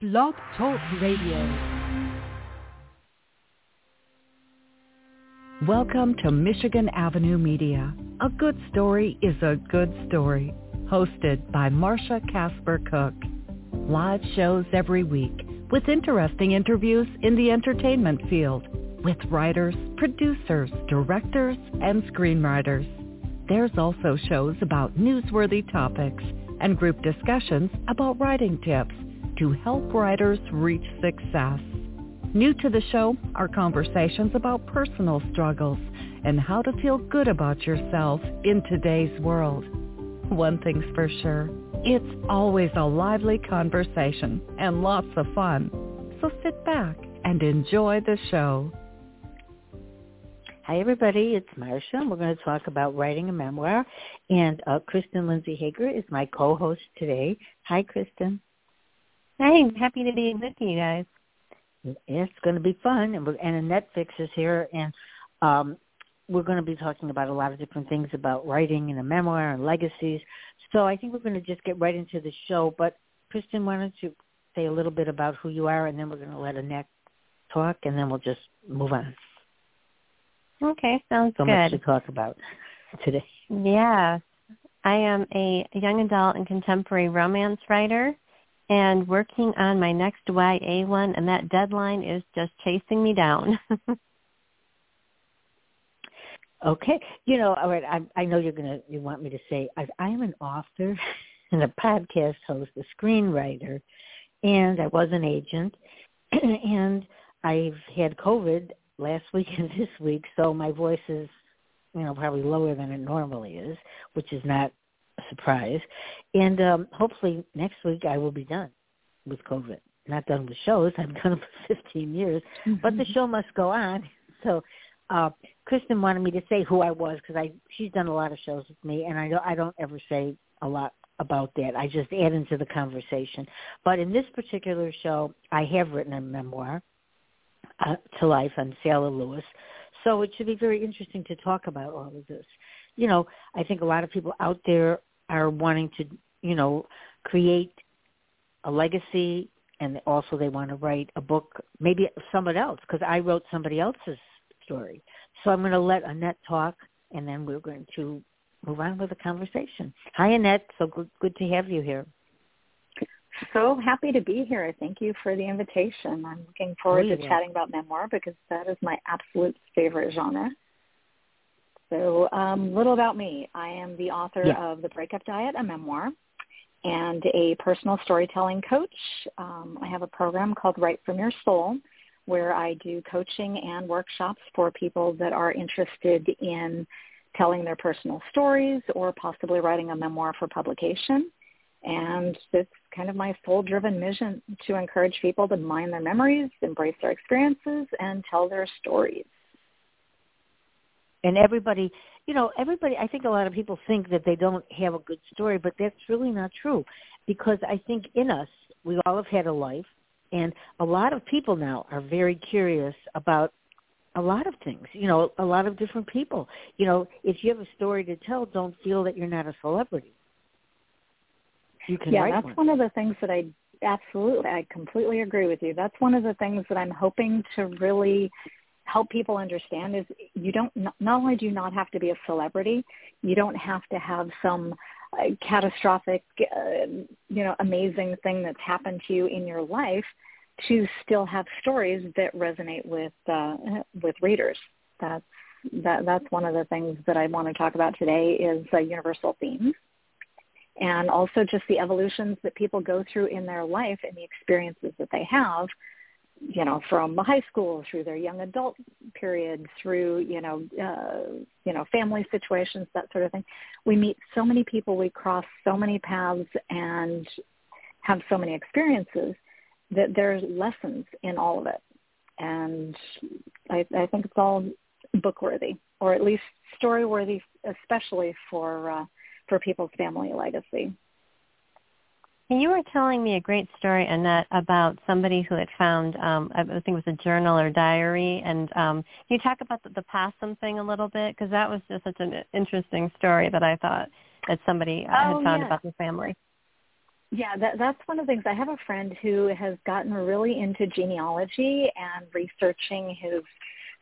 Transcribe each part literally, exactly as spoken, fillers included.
Blog Talk Radio. Welcome to Michigan Avenue Media. A good story is a good story. Hosted by Marsha Casper-Cook. Live shows every week with interesting interviews in the entertainment field with writers, producers, directors, and screenwriters. There's also shows about newsworthy topics and group discussions about writing tips to help writers reach success. New to the show are conversations about personal struggles and how to feel good about yourself in today's world. One thing's for sure, it's always a lively conversation and lots of fun. So sit back and enjoy the show. Hi everybody, it's Marsha, and we're going to talk about writing a memoir. And uh, Krysten Lindsay Hager is my co-host today. Hi, Krysten. Hi, I'm happy to be with you guys. It's going to be fun, and, and Annette Fix is here, and um, we're going to be talking about a lot of different things about writing and a memoir and legacies. So I think we're going to just get right into the show, but Krysten, why don't you say a little bit about who you are, and then we're going to let Annette talk, and then we'll just move on. Okay, sounds so good. So much to talk about today. Yeah. I am a young adult and contemporary romance writer, and working on my next Y A one, and that deadline is just chasing me down. Okay. You know, all right, I, I know you're gonna you want me to say I, I am an author and a podcast host, a screenwriter, and I was an agent, and I've had COVID last week and this week, so my voice is, you know, probably lower than it normally is, which is not surprise. And um, hopefully next week I will be done with COVID. Not done with shows. I've done them for fifteen years. Mm-hmm. But the show must go on. So uh, Krysten wanted me to say who I was because I she's done a lot of shows with me, and I don't, I don't ever say a lot about that. I just add into the conversation. But in this particular show, I have written a memoir uh, to life on Salah Lewis. So it should be very interesting to talk about all of this. You know, I think a lot of people out there are wanting to, you know, create a legacy, and also they want to write a book, maybe someone else, because I wrote somebody else's story. So I'm going to let Annette talk, and then we're going to move on with the conversation. Hi, Annette. So good, good to have you here. So happy to be here. Thank you for the invitation. I'm looking forward oh, to yeah. chatting about memoir because that is my absolute favorite genre. So a um, little about me. I am the author yeah. of The Breakup Diet, a memoir, and a personal storytelling coach. Um, I have a program called Write From Your Soul where I do coaching and workshops for people that are interested in telling their personal stories or possibly writing a memoir for publication. And it's kind of my soul-driven mission to encourage people to mine their memories, embrace their experiences, and tell their stories. And everybody, you know, everybody, I think a lot of people think that they don't have a good story, but that's really not true because I think in us, we all have had a life, and a lot of people now are very curious about a lot of things, you know, a lot of different people. You know, if you have a story to tell, don't feel that you're not a celebrity. Yeah, that's one. one of the things that I absolutely, I completely agree with you. That's one of the things that I'm hoping to really help people understand is you don't, not only do you not have to be a celebrity, you don't have to have some uh, catastrophic, uh, you know, amazing thing that's happened to you in your life to still have stories that resonate with, uh, with readers. That's, that, that's one of the things that I want to talk about today is uh, universal themes. And also just the evolutions that people go through in their life and the experiences that they have, you know, from high school through their young adult period, through, you know, uh, you know, family situations, that sort of thing. We meet so many people, we cross so many paths and have so many experiences that there's lessons in all of it. And I, I think it's all book-worthy, or at least story-worthy, especially for uh, for people's family legacy. And you were telling me a great story, Annette, about somebody who had found, um, I think it was a journal or diary, and um, can you talk about the, the possum thing a little bit? Because that was just such an interesting story that I thought that somebody uh, had oh, found yeah. about the family. Yeah, that, that's one of the things. I have a friend who has gotten really into genealogy and researching his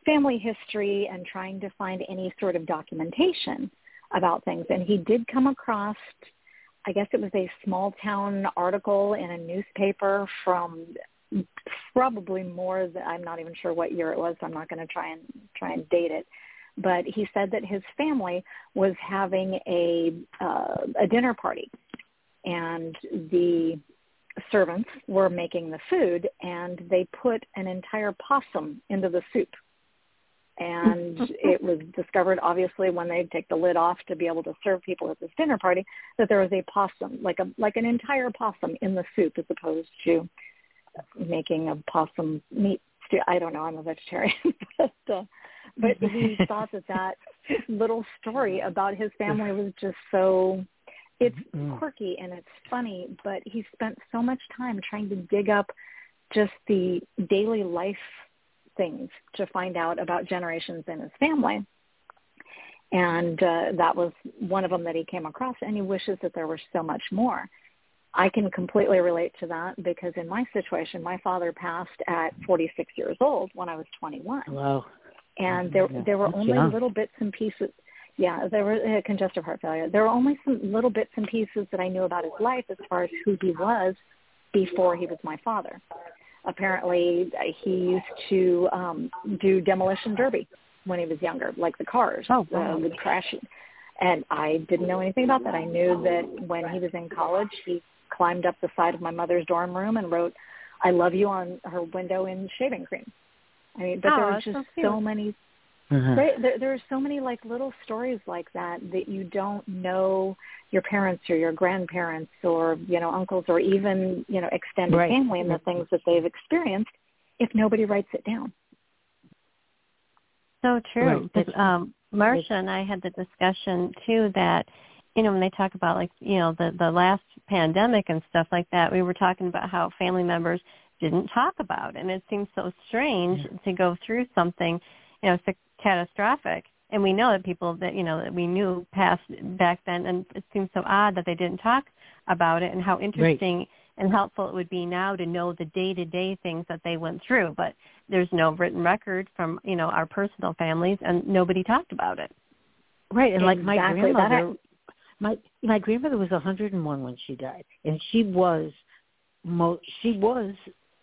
family history and trying to find any sort of documentation about things. And he did come across, I guess it was a small town article in a newspaper from probably more than, I'm not even sure what year it was, so I'm not going to try and try and date it. But he said that his family was having a uh, a dinner party, and the servants were making the food, and they put an entire possum into the soup. And it was discovered, obviously, when they take the lid off to be able to serve people at this dinner party, that there was a possum, like a like an entire possum in the soup, as opposed to making a possum meat stew. I don't know. I'm a vegetarian. but, uh, but he thought that that little story about his family was just so... It's quirky and it's funny, but he spent so much time trying to dig up just the daily life things to find out about generations in his family. And uh, that was one of them that he came across, and he wishes that there were so much more. I can completely relate to that because in my situation, my father passed at forty-six years old when I was twenty-one. Wow. And there, there were only yeah. little bits and pieces. Yeah, there was uh, congestive heart failure. There were only some little bits and pieces that I knew about his life as far as who he was before he was my father. Apparently, he used to um, do demolition derby when he was younger, like the cars oh, wow. uh, would crash. And I didn't know anything about that. I knew that when he was in college, he climbed up the side of my mother's dorm room and wrote, "I love you" on her window in shaving cream. I mean, but oh, there were just so, so many Uh-huh. Right. There, there are so many like little stories like that that you don't know your parents or your grandparents or, you know, uncles or even, you know, extended right. family and the things that they've experienced if nobody writes it down. So true. Right. That, um, Marsha and I had the discussion, too, that, you know, when they talk about, like, you know, the, the last pandemic and stuff like that, we were talking about how family members didn't talk about it. And it seems so strange yeah. to go through something, you know, six catastrophic, and we know that people that, you know, that we knew passed back then, and it seems so odd that they didn't talk about it, and how interesting right. and helpful it would be now to know the day-to-day things that they went through, but there's no written record from, you know, our personal families, and nobody talked about it. Right, and exactly. like my grandmother, my my grandmother was one hundred and one when she died, and she was, mo- she was,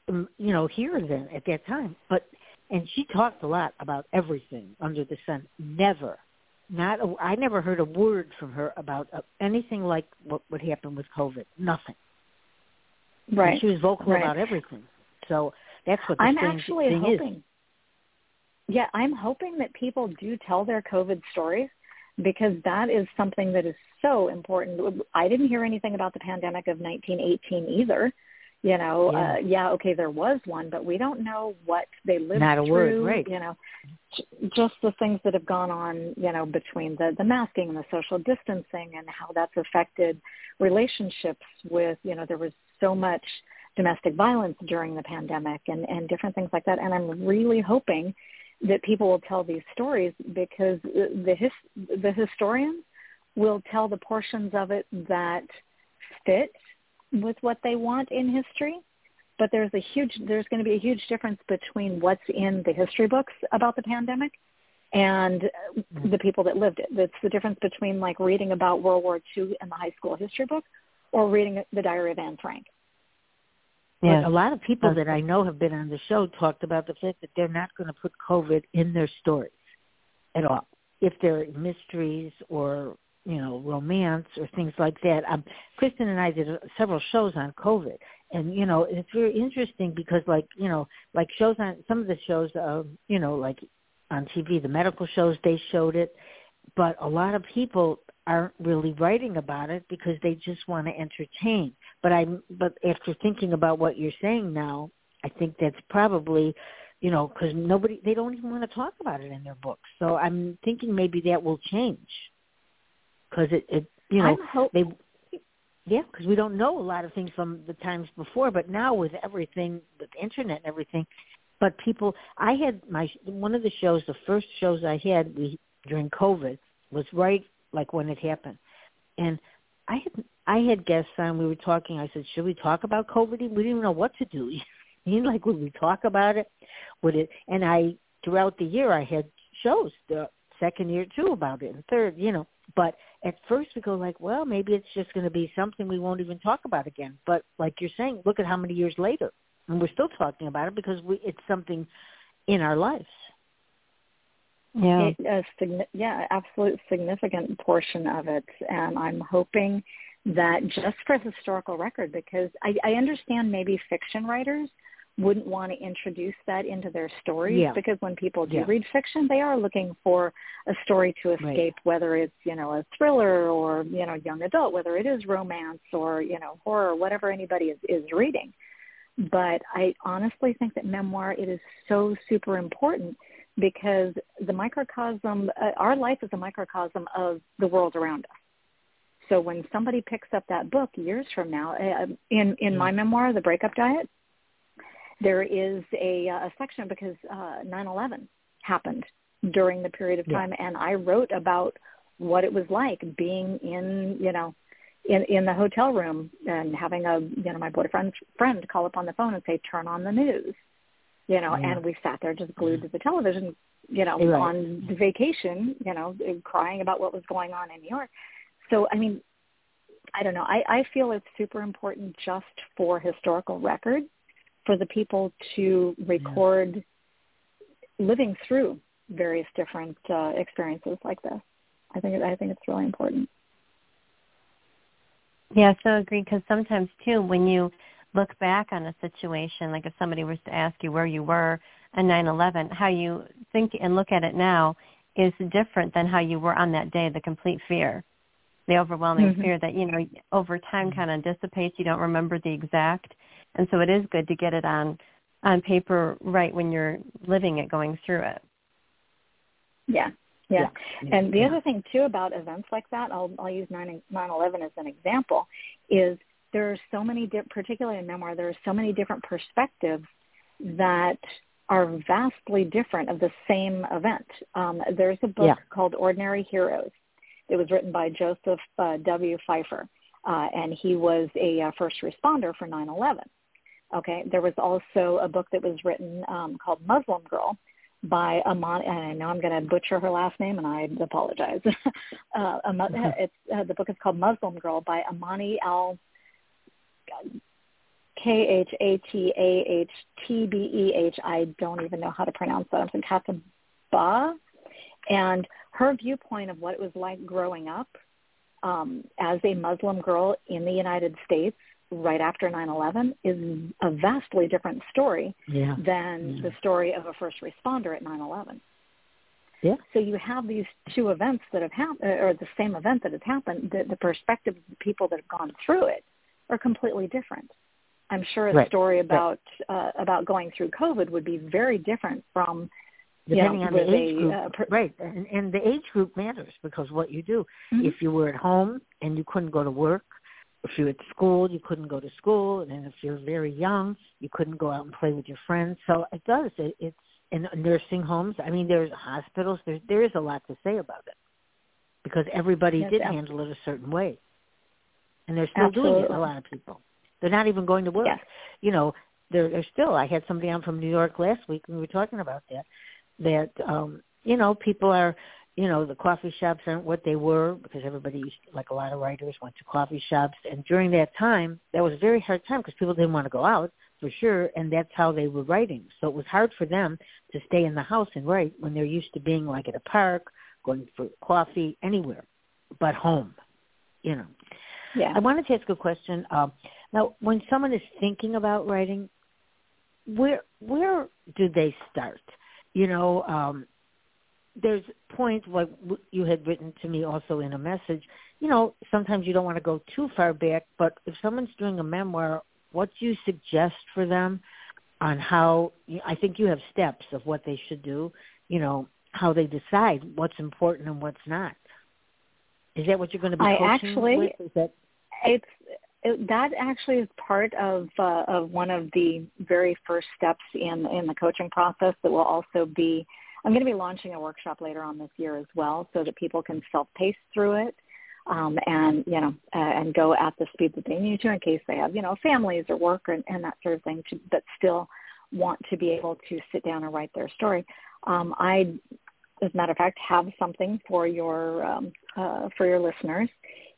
you know, here then at that time, but and she talked a lot about everything under the sun. Never, not a, I never heard a word from her about uh, anything like what would happen with COVID. Nothing. Right. And she was vocal right. about everything. So that's what the I'm actually thing hoping. Is. Yeah, I'm hoping that people do tell their COVID stories because that is something that is so important. I didn't hear anything about the pandemic of nineteen eighteen either. You know, yeah. Uh, yeah, okay, there was one, but we don't know what they lived through. Not a word, right. You know, just the things that have gone on, you know, between the, the masking and the social distancing and how that's affected relationships with, you know, there was so much domestic violence during the pandemic and, and different things like that. And I'm really hoping that people will tell these stories because the his, the historians will tell the portions of it that fit with what they want in history, but there's a huge, there's going to be a huge difference between what's in the history books about the pandemic and the people that lived it. That's the difference between like reading about World War Two in the high school history book or reading The Diary of Anne Frank. Yeah, but a lot of people that I know have been on the show talked about the fact that they're not going to put COVID in their stories at all. If they're mysteries or you know, romance or things like that. Um, Krysten and I did several shows on COVID. And, you know, it's very interesting because, like, you know, like shows on, some of the shows, uh, you know, like on T V, the medical shows, they showed it. But a lot of people aren't really writing about it because they just want to entertain. But I, but after thinking about what you're saying now, I think that's probably, you know, because nobody, they don't even want to talk about it in their books. So I'm thinking maybe that will change. Because it, it, you know, hope- they, yeah, because we don't know a lot of things from the times before, but now with everything, with the internet and everything, but people, I had my, one of the shows, the first shows I had we, during COVID was right like when it happened. And I had I had guests on. We were talking. I said, should we talk about COVID? We didn't even know what to do. You know, like, would we talk about it? Would it? And I, throughout the year, I had shows, the second year too, about it, and third, you know. But at first we go like, well, maybe it's just going to be something we won't even talk about again. But like you're saying, look at how many years later, and we're still talking about it because we, it's something in our lives. Yeah, a, a, yeah, absolute significant portion of it. And I'm hoping that just for historical record, because I, I understand maybe fiction writers wouldn't want to introduce that into their stories, yeah. because when people do yeah. read fiction, they are looking for a story to escape, right. whether it's, you know, a thriller or, you know, young adult, whether it is romance or, you know, horror, whatever anybody is, is reading. But I honestly think that memoir, it is so super important, because the microcosm, uh, our life is a microcosm of the world around us. So when somebody picks up that book years from now, uh, in, in my memoir, The Breakup Diet, there is a, a section because uh, nine eleven happened during the period of time, yeah. and I wrote about what it was like being in, you know, in, in the hotel room and having a, you know, my boyfriend's friend call up on the phone and say, turn on the news. You know, yeah. and we sat there just glued to the television, you know, right. on vacation, you know, crying about what was going on in New York. So, I mean, I don't know. I, I feel it's super important just for historical record for the people to record yeah. living through various different uh, experiences like this. I think I think it's really important. Yeah, I so agree, because sometimes, too, when you – look back on a situation, like if somebody was to ask you where you were on nine eleven, how you think and look at it now is different than how you were on that day, the complete fear, the overwhelming mm-hmm. fear that, you know, over time kind of dissipates. You don't remember the exact. And so it is good to get it on, on paper right when you're living it, going through it. Yeah. Yeah. yeah. And the yeah. other thing, too, about events like that, I'll, I'll use nine eleven as an example, is there are so many, di- particularly in memoir, there are so many different perspectives that are vastly different of the same event. Um, there's a book yeah. called Ordinary Heroes. It was written by Joseph uh, W. Pfeifer, uh, and he was a uh, first responder for nine eleven. Okay, there was also a book that was written um, called Muslim Girl by Amani, and I know I'm going to butcher her last name, and I apologize. uh, it's, uh, the book is called Muslim Girl by Amani Al K H A T A H T B E H. I don't even know how to pronounce that. I'm from Khatatbeh. And her viewpoint of what it was like growing up um, as a Muslim girl in the United States right after nine eleven is a vastly different story yeah. than yeah. the story of a first responder at nine eleven. Yeah. So you have these two events that have happened, or the same event that has happened, the, the perspective of the people that have gone through it are completely different. I'm sure a right. story about right. uh, about going through COVID would be very different from, depending you know, on the age a, group. Uh, per- right, and, and the age group matters, because what you do, mm-hmm. if you were at home and you couldn't go to work, if you were at school, you couldn't go to school, and if you're very young, you couldn't go out and play with your friends. So it does. It, it's in nursing homes. I mean, there's hospitals. There, there is a lot to say about it, because everybody yes, did absolutely. handle it a certain way. And they're still Absolutely. doing it, a lot of people. They're not even going to work. Yes. You know, they're, they're still, I had somebody on from New York last week, and we were talking about that, that, um, you know, people are, you know, the coffee shops aren't what they were, because everybody, used to, like a lot of writers, went to coffee shops. And during that time, that was a very hard time, because people didn't want to go out, for sure, and that's how they were writing. So it was hard for them to stay in the house and write when they're used to being like at a park, going for coffee, anywhere but home, you know. Yeah. I wanted to ask a question. Um, now, when someone is thinking about writing, where where do they start? You know, um, there's points like you had written to me also in a message. You know, sometimes you don't want to go too far back, but if someone's doing a memoir, what do you suggest for them on how? I think you have steps of what they should do, you know, how they decide what's important and what's not. Is that what you're going to be I coaching actually, with? Is that- It's it, that actually is part of uh, of one of the very first steps in in the coaching process that will also be. I'm going to be launching a workshop later on this year as well, so that people can self-pace through it. um, and, you know, uh, and go at the speed that they need to in case they have, you know, families or work and, and that sort of thing, to, but still want to be able to sit down and write their story. Um, I, as a matter of fact, have something for your um, uh, for your listeners.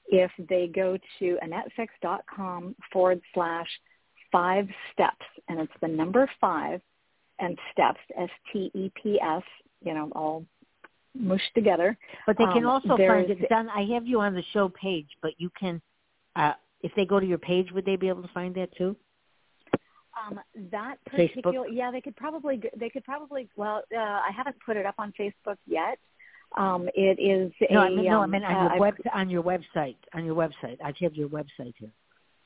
If they go to AnnetteFix.com forward slash five steps, and it's the number five and steps, S T E P S, you know, all mushed together. But they can um, also find it done. I have you on the show page, but you can, uh, if they go to your page, would they be able to find that too? Um, that particular, Facebook? yeah, they could probably, they could probably, well, uh, I haven't put it up on Facebook yet. Um, it is no, a, I mean, no, I mean on, uh, your web, on your website, on your website. I have your website here.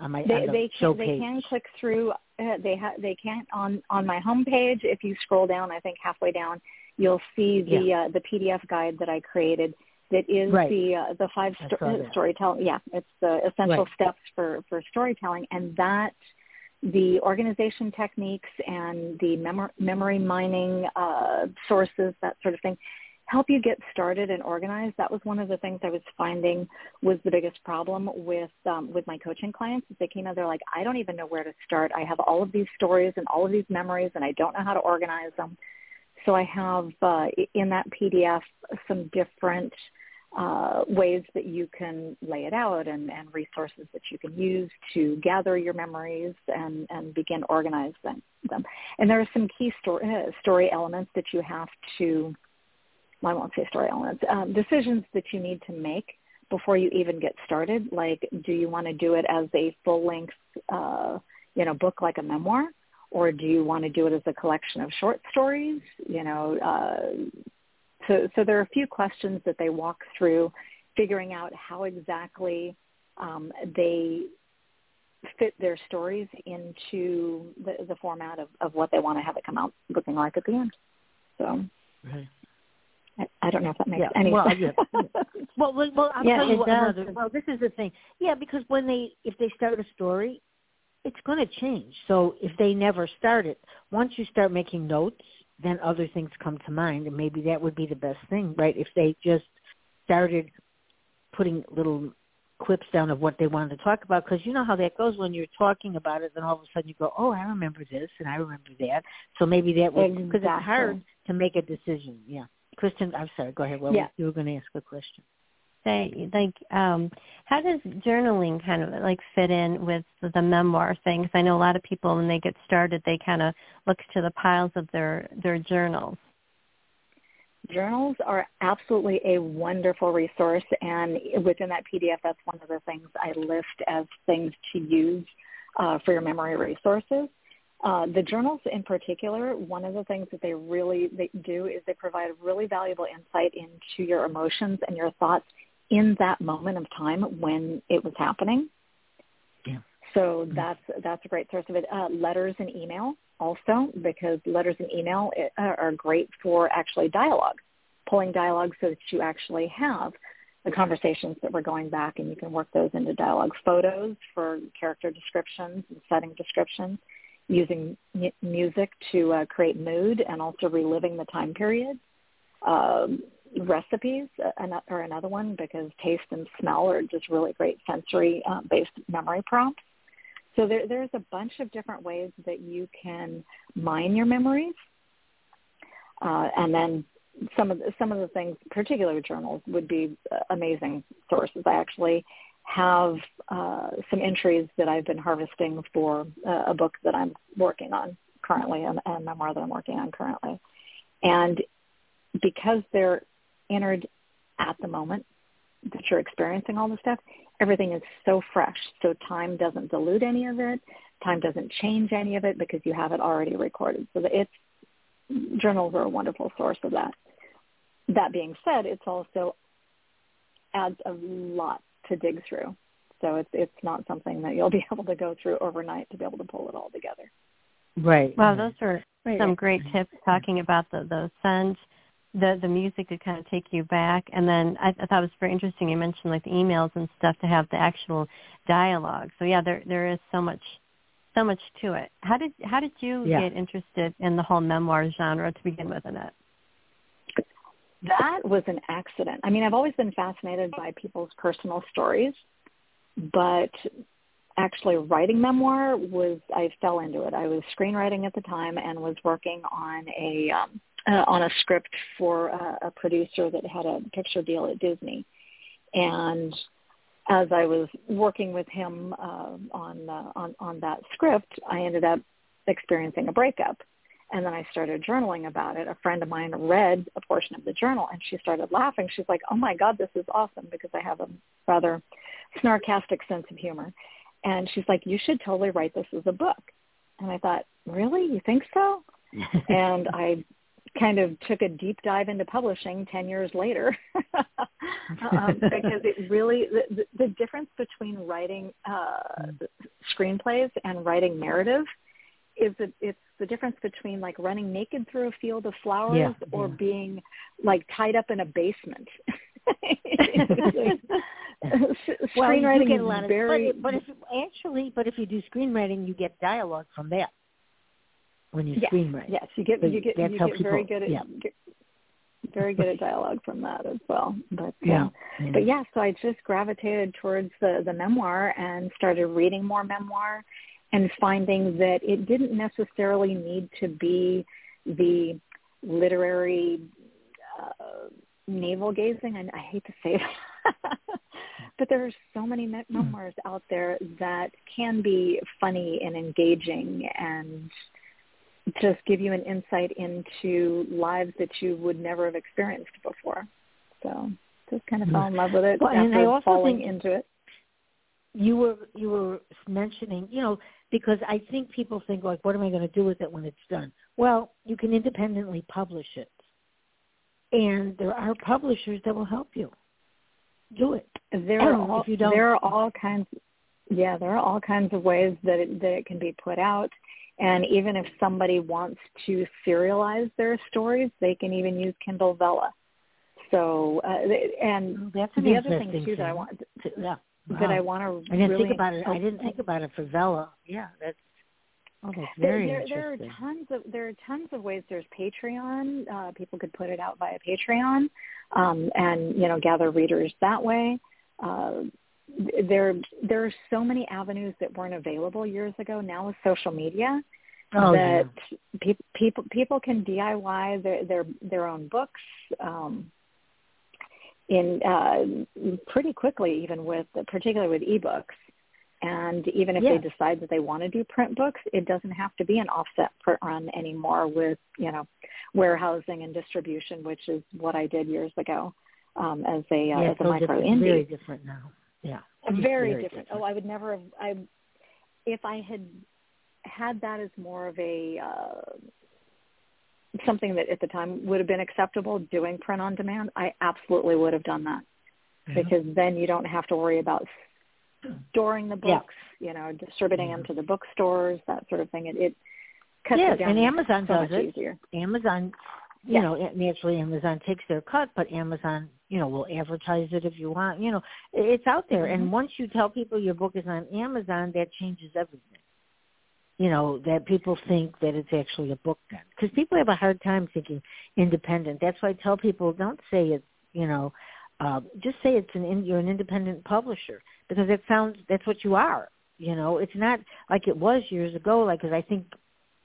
On my, they, on the they, show can, page. They can click through. Uh, they ha- they can't on, on my homepage. If you scroll down, I think halfway down, you'll see the yeah. uh, the P D F guide that I created. That is right. the uh, the five sto- storytelling. Yeah, it's the essential right. steps for, for storytelling, and that. The organization techniques and the mem- memory mining uh, sources, that sort of thing, help you get started and organized. That was one of the things I was finding was the biggest problem with um, with my coaching clients. They came out, they're like, I don't even know where to start. I have all of these stories and all of these memories, and I don't know how to organize them. So I have uh, in that P D F some different Uh, ways that you can lay it out and, and resources that you can use to gather your memories and, and begin organizing them, them. And there are some key story, uh, story elements that you have to, well, I won't say story elements, um, decisions that you need to make before you even get started. Like, do you want to do it as a full-length, uh, you know, book like a memoir? Or do you want to do it as a collection of short stories, you know, uh So, so there are a few questions that they walk through, figuring out how exactly um, they fit their stories into the, the format of, of what they want to have it come out looking like at the end. So right. I, I don't know if that makes yeah. any well, sense. Yeah. well, well, well, I'll yeah, tell you what another, well, this is the thing. Yeah, because when they, if they start a story, it's going to change. So if they never start it, once you start making notes, then other things come to mind, and maybe that would be the best thing, right? If they just started putting little clips down of what they wanted to talk about, because you know how that goes when you're talking about it, then all of a sudden you go, oh, I remember this, and I remember that. So maybe that would, because exactly. it's hard to make a decision. Yeah. Krysten, I'm sorry, go ahead. Well, yeah. You were going to ask a question. They, like, um, how does journaling kind of like fit in with the memoir thing? Because I know a lot of people when they get started, they kind of look to the piles of their, their journals. Journals are absolutely a wonderful resource, and within that P D F, that's one of the things I list as things to use uh, for your memory resources. Uh, the journals in particular, one of the things that they really they do is they provide really valuable insight into your emotions and your thoughts in that moment of time when it was happening. Yeah. So that's that's a great source of it. Uh, letters and email also, because letters and email are great for actually dialogue, pulling dialogue so that you actually have the conversations that were going back and you can work those into dialogue. Photos for character descriptions and setting descriptions, using m- music to uh, create mood and also reliving the time period. Um, recipes are another one, because taste and smell are just really great sensory-based um, memory prompts. So there, there's a bunch of different ways that you can mine your memories. Uh, and then some of, the, some of the things, particular journals, would be amazing sources. I actually have uh, some entries that I've been harvesting for uh, a book that I'm working on currently, a, a memoir that I'm working on currently. And because they're entered at the moment that you're experiencing all this stuff, everything is so fresh. So time doesn't dilute any of it. Time doesn't change any of it because you have it already recorded. So it's journals are a wonderful source of that. That being said, it's also adds a lot to dig through. So it's it's not something that you'll be able to go through overnight to be able to pull it all together. Right. Wow, those are right. some great tips talking about the, the scent, the the music to kind of take you back. And then I, I thought it was very interesting you mentioned like the emails and stuff to have the actual dialogue. So yeah, there there is so much so much to it. How did how did you yeah. get interested in the whole memoir genre to begin with, Annette? that was an accident. I mean, I've always been fascinated by people's personal stories, but actually writing memoir was, I fell into it. I was screenwriting at the time and was working on a um, uh, on a script for a, a producer that had a picture deal at Disney. And as I was working with him uh, on, uh, on on that script, I ended up experiencing a breakup. And then I started journaling about it. A friend of mine read a portion of the journal, and she started laughing. She's like, oh, my God, this is awesome, because I have a rather sarcastic sense of humor. And she's like, you should totally write this as a book. And I thought, really? You think so? And I kind of took a deep dive into publishing ten years later um, because it really, the, the difference between writing uh, screenplays and writing narrative is that it's the difference between like running naked through a field of flowers yeah, or yeah. being like tied up in a basement. Well, screenwriting you get a lot of, very, but, but if actually, but if you do screenwriting, you get dialogue from that. When you yes, screenwrite, yes, you get but you get, you get people, very good at yeah. get, very good at dialogue from that as well. But yeah, um, yeah, but yeah, so I just gravitated towards the the memoir and started reading more memoir. And finding that it didn't necessarily need to be the literary uh, navel-gazing, and I hate to say that, but there are so many memoirs out there that can be funny and engaging and just give you an insight into lives that you would never have experienced before. So just kind of fell in love with it well, after and I also falling think- into it. You were you were mentioning, you know, because I think people think, like, what am I going to do with it when it's done? Well, you can independently publish it. And there are publishers that will help you do it. There are all, if you don't, there are all kinds, yeah, there are all kinds of ways that it, that it can be put out. And even if somebody wants to serialize their stories, they can even use Kindle Vella. So, uh, and that's an the other thing, too, thing. that I want to, yeah. Wow. That I want to. I didn't really think about it. I didn't think about it for Vella. Yeah, that's. Oh, that's very there, there, interesting. There are tons of there are tons of ways. There's Patreon. Uh, people could put it out via Patreon, um, and you know, gather readers that way. Uh, there there are so many avenues that weren't available years ago. Now with social media, oh, that yeah. pe- people people can D I Y their their, their own books. Um, in uh, pretty quickly, even with, particularly with ebooks. And even if yes. they decide that they want to do print books, it doesn't have to be an offset print run anymore with, you know, warehousing and distribution, which is what I did years ago um, as a, yeah, uh, as a so micro indie. Very different now. Yeah. Very, very different. different. Oh, I would never have, I, if I had had that as more of a, uh, something that at the time would have been acceptable, doing print on demand, I absolutely would have done that yeah. because then you don't have to worry about storing the books, yeah. you know, distributing yeah. them to the bookstores, that sort of thing. It, it cuts yes, it down. And Amazon so does it. Easier. Amazon, you yeah. know, naturally Amazon takes their cut, but Amazon, you know, will advertise it if you want. You know, it's out there. Mm-hmm. And once you tell people your book is on Amazon, that changes everything. You know, that people think that it's actually a book then. Because people have a hard time thinking independent. That's why I tell people, don't say it, you know, uh, just say it's an you're an independent publisher. Because it sounds, that's what you are. You know, it's not like it was years ago. Like, because I think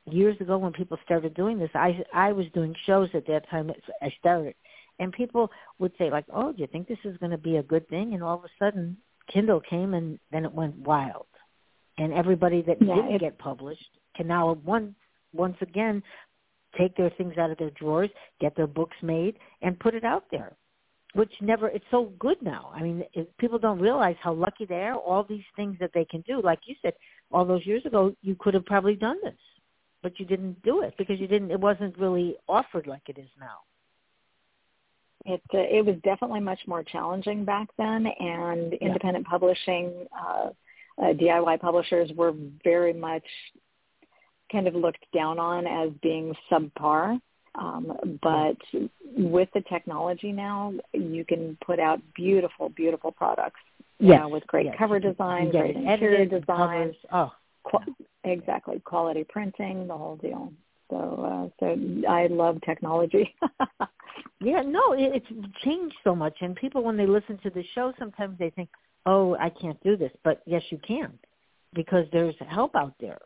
years ago when people started doing this, I, I was doing shows at that time I started. And people would say, like, oh, do you think this is going to be a good thing? And all of a sudden, Kindle came and then it went wild. And everybody that yeah, didn't it, get published can now one, once again take their things out of their drawers, get their books made, and put it out there, which never – it's so good now. I mean, it, people don't realize how lucky they are, all these things that they can do. Like you said, all those years ago, you could have probably done this, but you didn't do it because you didn't – it wasn't really offered like it is now. It uh, it was definitely much more challenging back then, and independent yeah. publishing uh, – Uh, D I Y publishers were very much kind of looked down on as being subpar. Um, but with the technology now, you can put out beautiful, beautiful products. Yeah, you know, with great yes. cover design, great interior design. Oh, qu- yeah. exactly. Quality printing, the whole deal. So, uh, so I love technology. Yeah, no, it, it's changed so much. And people, when they listen to the show, sometimes they think, oh, I can't do this. But yes, you can, because there's help out there.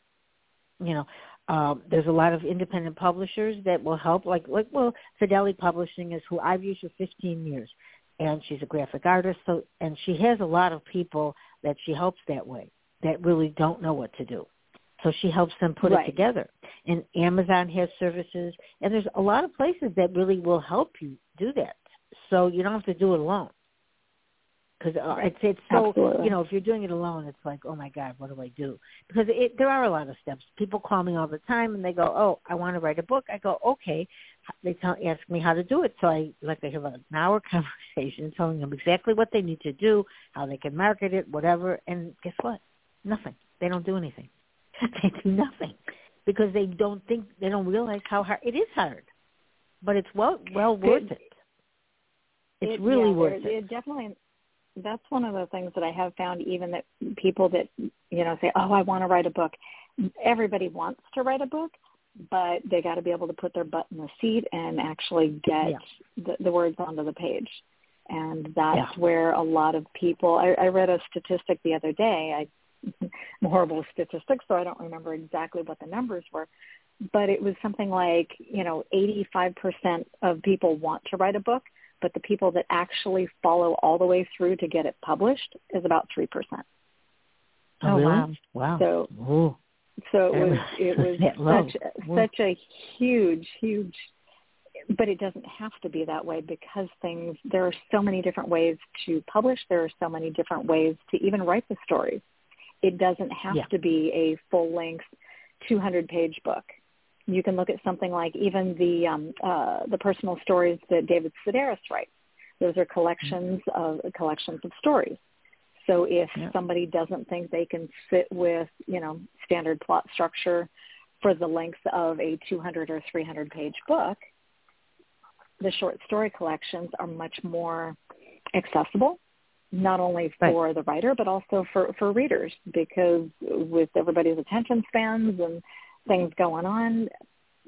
You know, um, there's a lot of independent publishers that will help. Like, like, well, Fidelity Publishing is who I've used for fifteen years. And she's a graphic artist, so and she has a lot of people that she helps that way that really don't know what to do. So she helps them put right. it together. And Amazon has services, and there's a lot of places that really will help you do that. So you don't have to do it alone. Because right. it's, it's so, Absolutely. you know, if you're doing it alone, it's like, oh, my God, what do I do? Because it, there are a lot of steps. People call me all the time, and they go, oh, I want to write a book. I go, okay. They tell, ask me how to do it. So I like to have an hour conversation telling them exactly what they need to do, how they can market it, whatever. And guess what? Nothing. They don't do anything. They do nothing because they don't think, they don't realize how hard. It is hard, but it's well, well worth it. it. It's it, really yeah, worth it. It definitely. That's one of the things that I have found, even that people that, you know, say, oh, I want to write a book. Everybody wants to write a book, but they got to be able to put their butt in the seat and actually get yeah. the, the words onto the page. And that's yeah. where a lot of people, I, I read a statistic the other day. I'm horrible with statistics, so I don't remember exactly what the numbers were. But it was something like, you know, eighty-five percent of people want to write a book, but the people that actually follow all the way through to get it published is about three percent. Oh, really? Wow. Wow. So, Ooh. so it was, it was such, such a huge, huge, but it doesn't have to be that way because things, there are so many different ways to publish. There are so many different ways to even write the story. It doesn't have yeah. to be a full-length two hundred page book. You can look at something like even the um, uh, the personal stories that David Sedaris writes. Those are collections of collections of stories. So if yeah. somebody doesn't think they can sit with, you know, standard plot structure for the length of a two hundred or three hundred page book, the short story collections are much more accessible, not only for right. the writer but also for, for readers, because with everybody's attention spans and things going on,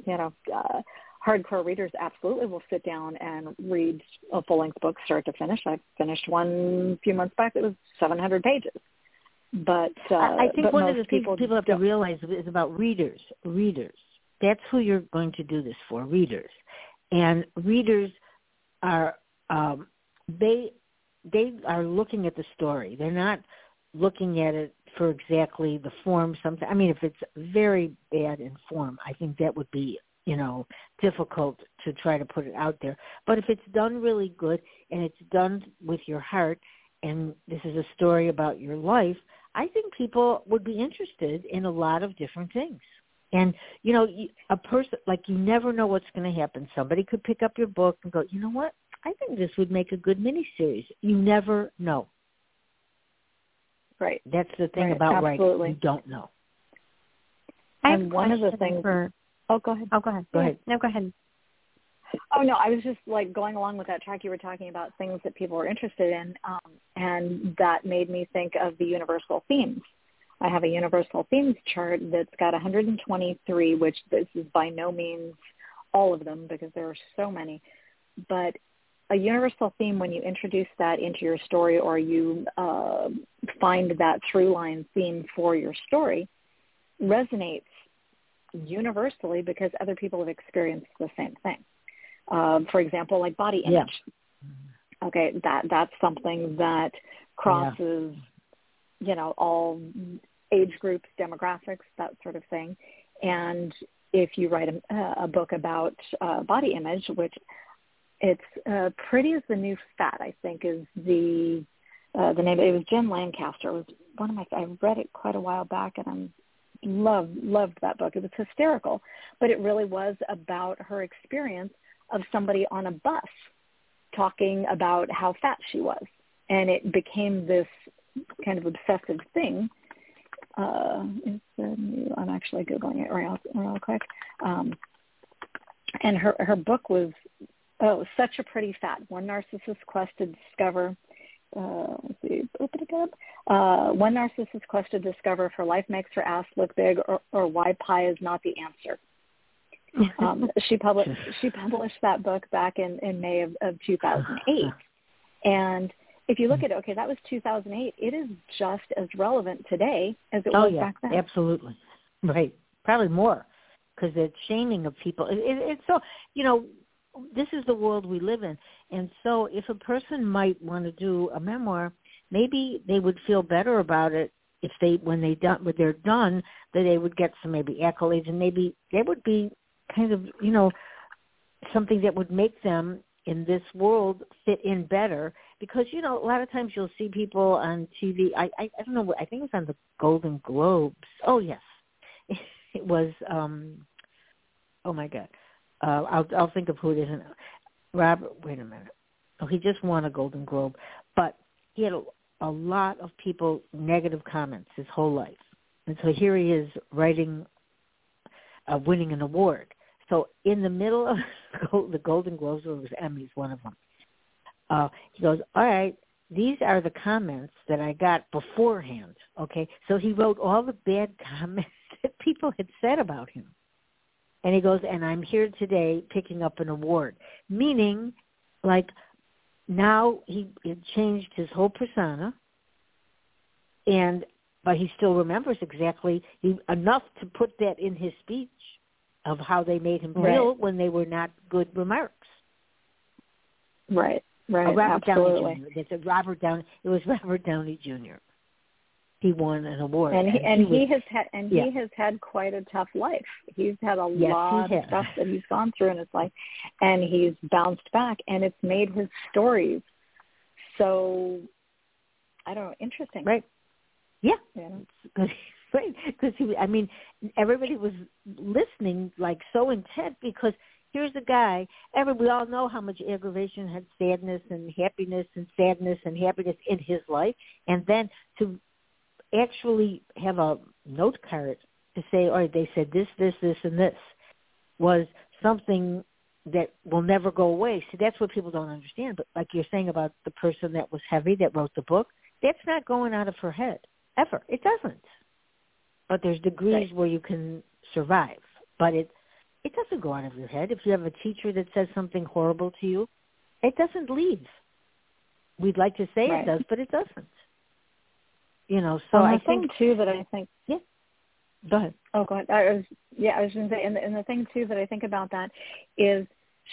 you know, uh, hardcore readers absolutely will sit down and read a full-length book start to finish. I finished one a few months back that was seven hundred pages. But uh, I think but one of the things people, people have to realize is about readers. Readers. That's who you're going to do this for, readers. And readers are um, they they are looking at the story. They're not looking at it for exactly the form. Something, I mean, if it's very bad in form, I think that would be, you know, difficult to try to put it out there. But if it's done really good and it's done with your heart, and this is a story about your life, I think people would be interested in a lot of different things. And, you know, a person, like, you never know what's going to happen. Somebody could pick up your book and go, you know what, I think this would make a good miniseries. You never know. Right. That's the thing right. about Absolutely. writing. You don't know. I have and one of the things. For, oh, go ahead. Oh, go ahead. Go yeah. ahead. No, go ahead. Oh, no, I was just like going along with that track. You were talking about things that people are interested in, um, and that made me think of the universal themes. I have a universal themes chart that's got one hundred twenty-three, which this is by no means all of them because there are so many. But a universal theme, when you introduce that into your story or you uh, find that through-line theme for your story, resonates universally because other people have experienced the same thing. Um, for example, like body image. Yeah. Okay, that that's something that crosses, yeah. you know, all age groups, demographics, that sort of thing. And if you write a, a book about uh, body image, which It's uh, Pretty Is the New Fat, I think, is the uh, the name. It was Jen Lancaster. It was one of my. I read it quite a while back, and I loved loved that book. It was hysterical, but it really was about her experience of somebody on a bus talking about how fat she was, and it became this kind of obsessive thing. Uh, it's the new, I'm actually Googling it real, real quick, um, and her her book was. Oh, Such a Pretty Fat, One Narcissist's Quest to Discover, uh, let's see, open it up. Uh, One Narcissist's Quest to Discover if Her Life Makes Her Ass Look Big or, or Why Pie Is Not the Answer. Um, she published she published that book back in, in May of, of two thousand eight. And if you look at it, okay, that was two thousand eight. It is just as relevant today as it oh, was yeah, back then. Absolutely. Right. Probably more, because it's shaming of people. It, it, it's so, you know, this is the world we live in. And so if a person might want to do a memoir, maybe they would feel better about it if they, when they done, when they're done, that they would get some maybe accolades, and maybe they would be kind of, you know, something that would make them in this world fit in better. Because, you know, a lot of times you'll see people on T V. I, I, I don't know. I think it was on the Golden Globes. Oh, yes. It was, um, oh, my God. Uh, I'll, I'll think of who it is. Robert, wait a minute. Oh, he just won a Golden Globe. But he had a, a lot of people, negative comments his whole life. And so here he is writing, uh, winning an award. So in the middle of the Golden Globes, or it was Emmys, one of them, uh, he goes, all right, these are the comments that I got beforehand, okay? So he wrote all the bad comments that people had said about him. And he goes, and I'm here today picking up an award, meaning like now he, he changed his whole persona, and but he still remembers exactly he, enough to put that in his speech of how they made him feel right. when they were not good remarks. Right, right, Robert absolutely. Downey Junior It's a Robert Downey, it was Robert Downey Junior He won an award, and he, and he, he was, has had and yeah. he has had quite a tough life. He's had a yes, lot of stuff that he's gone through in his life, and he's bounced back, and it's made his stories so I don't know, interesting, right? Yeah, yeah. Right, because he, I mean, everybody was listening like so intent because here's a guy. Every we all know how much aggravation had sadness and happiness and sadness and happiness in his life, and then to actually have a note card to say, all right, they said this, this, this, and this was something that will never go away. See, that's what people don't understand. But like you're saying about the person that was heavy that wrote the book, that's not going out of her head ever. It doesn't. But there's degrees right. where you can survive. But it it doesn't go out of your head. If you have a teacher that says something horrible to you, it doesn't leave. We'd like to say right. it does, but it doesn't. You know, so I think too that I think yeah. Go ahead. Oh, go ahead. I was yeah, I was going to say, and the, and the thing too that I think about that is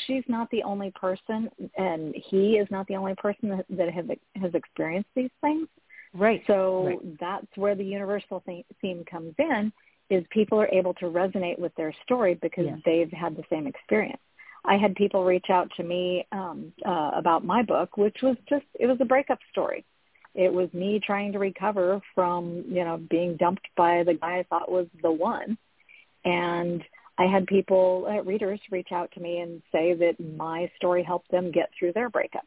she's not the only person, and he is not the only person that, that have has experienced these things. Right. So right. that's where the universal theme comes in: is people are able to resonate with their story because yes. they've had the same experience. I had people reach out to me um, uh, about my book, which was just it was a breakup story. It was me trying to recover from, you know, being dumped by the guy I thought was the one. And I had people, uh, readers, reach out to me and say that my story helped them get through their breakup.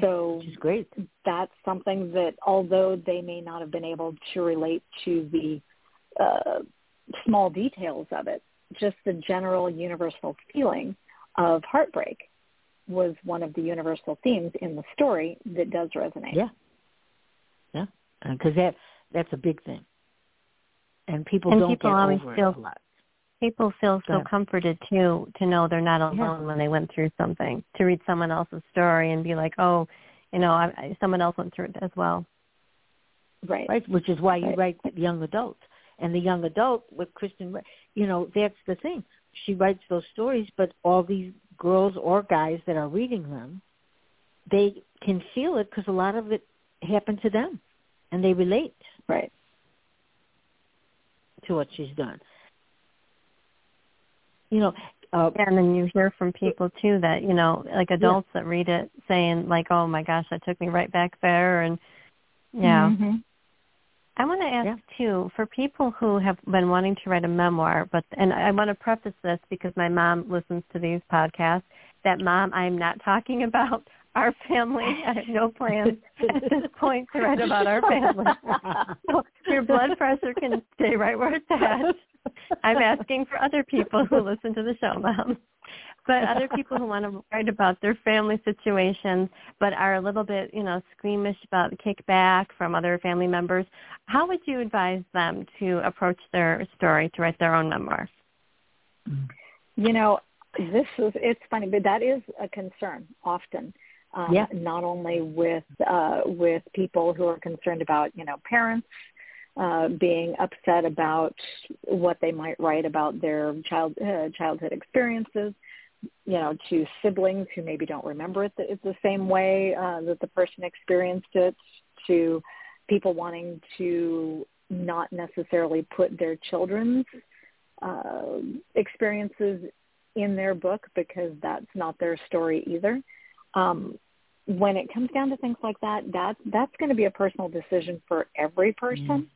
So which is great. That's something that although they may not have been able to relate to the uh, small details of it, just the general universal feeling of heartbreak was one of the universal themes in the story that does resonate. Yeah, yeah, because that that's a big thing, and people and don't people get always over feel, it a lot. People feel so yeah. comforted too to know they're not alone yeah. when they went through something. To read someone else's story and be like, oh, you know, I, I, someone else went through it as well. Right, right. Which is why right. you write young adults, and the young adult with Krysten, you know, that's the thing. She writes those stories, but all these girls or guys that are reading them, they can feel it because a lot of it happened to them, and they relate right to what she's done. You know, uh, and then you hear from people too that you know, like adults yeah. that read it, saying like, "Oh my gosh, that took me right back there," and yeah. Mm-hmm. I want to ask, yeah. too, for people who have been wanting to write a memoir, but and I want to preface this because my mom listens to these podcasts, that mom, I'm not talking about our family. I have no plans at this point to write about our family. So your blood pressure can stay right where it's at. I'm asking for other people who listen to the show, Mom. But other people who want to write about their family situations but are a little bit, you know, squeamish about the kickback from other family members, how would you advise them to approach their story to write their own memoir? You know, this is, it's funny, but that is a concern often. Um, yeah. Not only with uh, with people who are concerned about, you know, parents uh, being upset about what they might write about their child uh, childhood experiences, you know, to siblings who maybe don't remember it the, the same way uh, that the person experienced it, to people wanting to not necessarily put their children's uh, experiences in their book because that's not their story either. Um, when it comes down to things like that, that that's going to be a personal decision for every person.